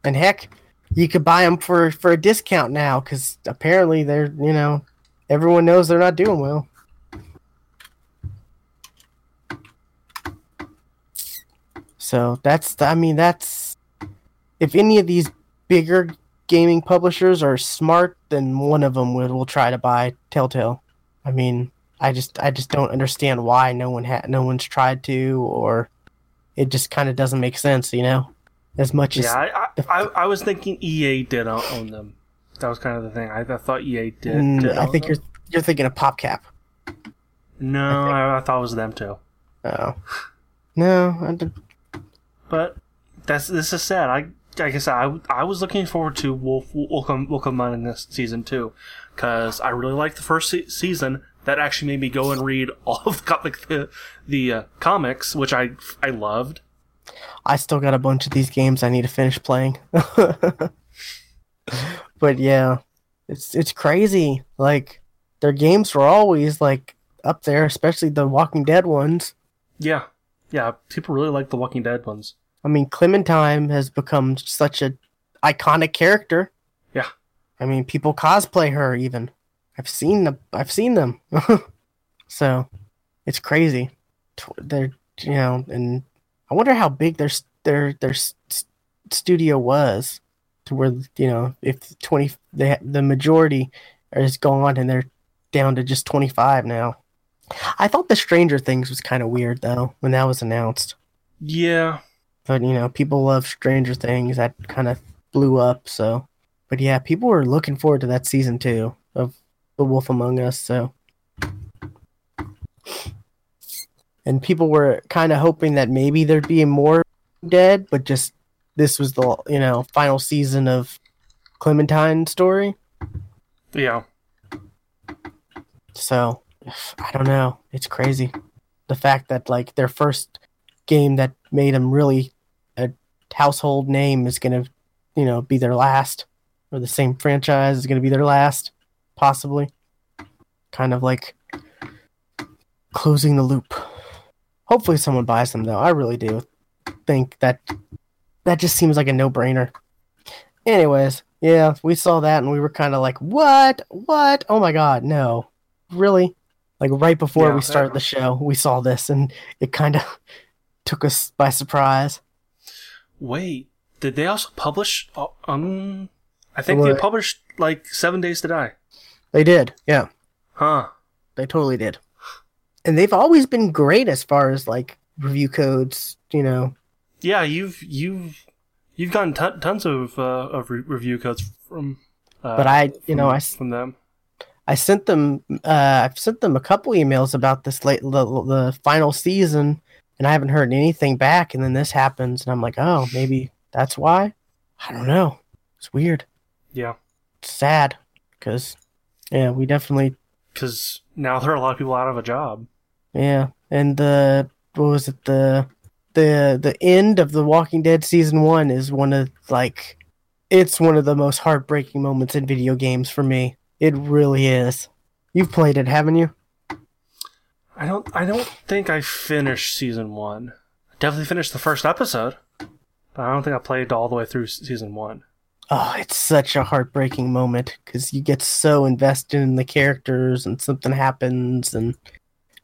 And heck, you could buy them for, for a discount now, because apparently they're, you know, everyone knows they're not doing well. So that's, I mean, that's, if any of these bigger gaming publishers are smart, then one of them will, will try to buy Telltale. I mean, I just, I just don't understand why no one ha- no one's tried to, or it just kind of doesn't make sense, you know? As much as yeah, I, I, I, I was thinking E A did own them. That was kind of the thing. I, I thought E A did. Mm, did I think them. you're you're thinking of PopCap. No, I, I, I thought it was them too. Oh, no, I did. But that's this is sad. I like I said, I, I was looking forward to Wolf Wolf Among Us season two because I really liked the first se- season. That actually made me go and read all of the comic, the, the uh, comics, which I I loved. I still got a bunch of these games I need to finish playing. But yeah, it's it's crazy. Like, their games were always, like, up there, especially the Walking Dead ones. Yeah. Yeah, people really like the Walking Dead ones. I mean, Clementine has become such an iconic character. Yeah. I mean, people cosplay her, even. I've seen the, I've seen them. So, it's crazy. They're, you know, and... I wonder how big their their their st- studio was, to where you know if twenty the the majority is gone and they're down to just twenty five now. I thought the Stranger Things was kind of weird though when that was announced. Yeah, but you know people love Stranger Things. That kind of blew up. So, but yeah, people were looking forward to that season two of The Wolf Among Us. So. And people were kind of hoping that maybe there'd be more Dead, but just this was the you know final season of Clementine's story. Yeah. So I don't know. It's crazy the fact that like their first game that made them really a household name is gonna you know be their last, or the same franchise is gonna be their last, possibly. Kind of like closing the loop. Hopefully someone buys them, though. I really do think that that just seems like a no-brainer. Anyways, yeah, we saw that, and we were kind of like, what? What? Oh, my God, no. really? Like right before yeah, we started yeah. the show, we saw this, and it kind of took us by surprise. Wait, did they also publish? Um, I think what? they published like Seven Days to Die. They did, yeah. Huh. They totally did. And they've always been great as far as like review codes, you know. Yeah, you've you've you've gotten t- tons of uh, of re- review codes from. Uh, but I, you from, know, I from them. I sent them. Uh, I've sent them a couple emails about this late the, the final season, and I haven't heard anything back. And then this happens, and I'm like, oh, maybe that's why. I don't know. It's weird. Yeah. It's sad because yeah, we definitely because now there are a lot of people out of a job. Yeah, and the what was it the the the end of The Walking Dead season one is one of like it's one of the most heartbreaking moments in video games for me. It really is. You've played it, haven't you? I don't. I don't think I finished season one. I definitely finished the first episode, but I don't think I played all the way through season one. Oh, it's such a heartbreaking moment because you get so invested in the characters, and something happens, and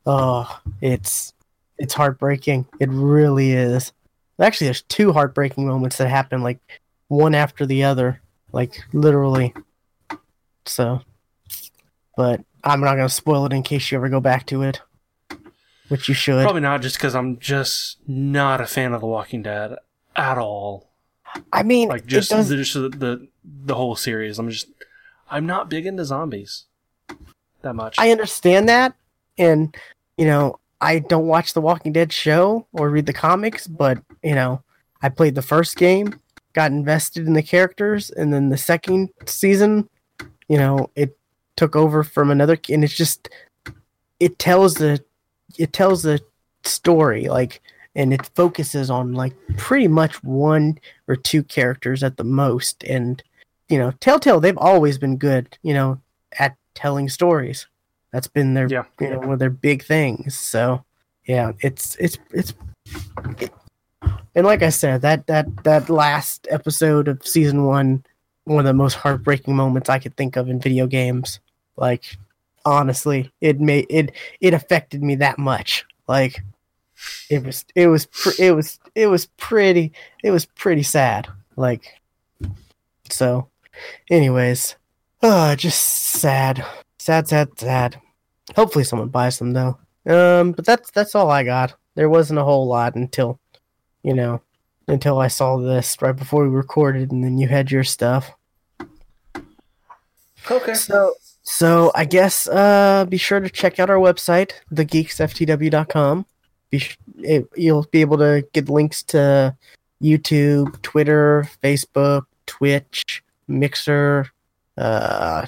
oh, it's it's heartbreaking. It really is. Actually, there's two heartbreaking moments that happen, like one after the other, like literally. So. But I'm not going to spoil it in case you ever go back to it, which you should. Probably not, just because I'm just not a fan of The Walking Dead at all. I mean, like just, does... just the, the the whole series. I'm just I'm not big into zombies that much. I understand that, and you know I don't watch The Walking Dead show or read the comics, but you know I played the first game, got invested in the characters, and then the second season, you know it. took over from another, and it's just it tells the it tells the story like, and it focuses on like pretty much one or two characters at the most. And you know, Telltale, they've always been good, you know, at telling stories. That's been their yeah. you know one of their big things. So yeah, it's it's it's it, and like I said, that that that last episode of season one, one of the most heartbreaking moments I could think of in video games. Like, honestly, it made it it affected me that much. Like, it was it was pr- it was it was pretty it was pretty sad. Like, so, anyways, oh, just sad, sad, sad, sad. Hopefully, someone buys them though. Um, but that's that's all I got. There wasn't a whole lot until, you know, until I saw this right before we recorded, and then you had your stuff. Okay. So, so I guess uh, be sure to check out our website, the geeks f t w dot com. Be sh- it, you'll be able to get links to YouTube, Twitter, Facebook, Twitch, Mixer, uh,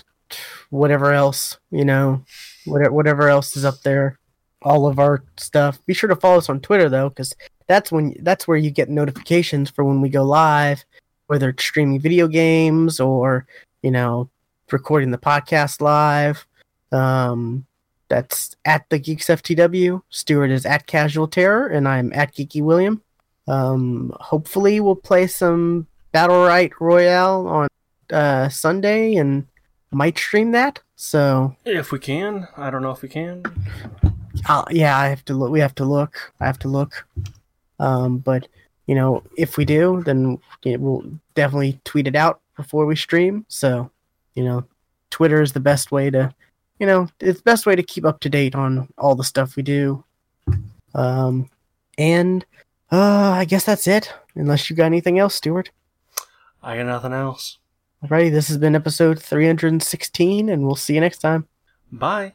whatever else, you know, whatever, whatever else is up there. All of our stuff. Be sure to follow us on Twitter though, because that's when that's where you get notifications for when we go live, whether it's streaming video games or you know recording the podcast live. Um, that's at the Geeks F T W. Stuart is at Casual Terror, and I'm at Geeky William. Um, hopefully, we'll play some Battle Rite Royale on uh, Sunday, and might stream that. So if we can, I don't know if we can. Uh, yeah, I have to look. We have to look. I have to look. Um, but you know, if we do, then we'll definitely tweet it out before we stream. So, you know, Twitter is the best way to, you know, it's the best way to keep up to date on all the stuff we do. Um, and uh, I guess that's it. Unless you got anything else, Stuart. I got nothing else. Alrighty, this has been episode three hundred sixteen, and we'll see you next time. Bye.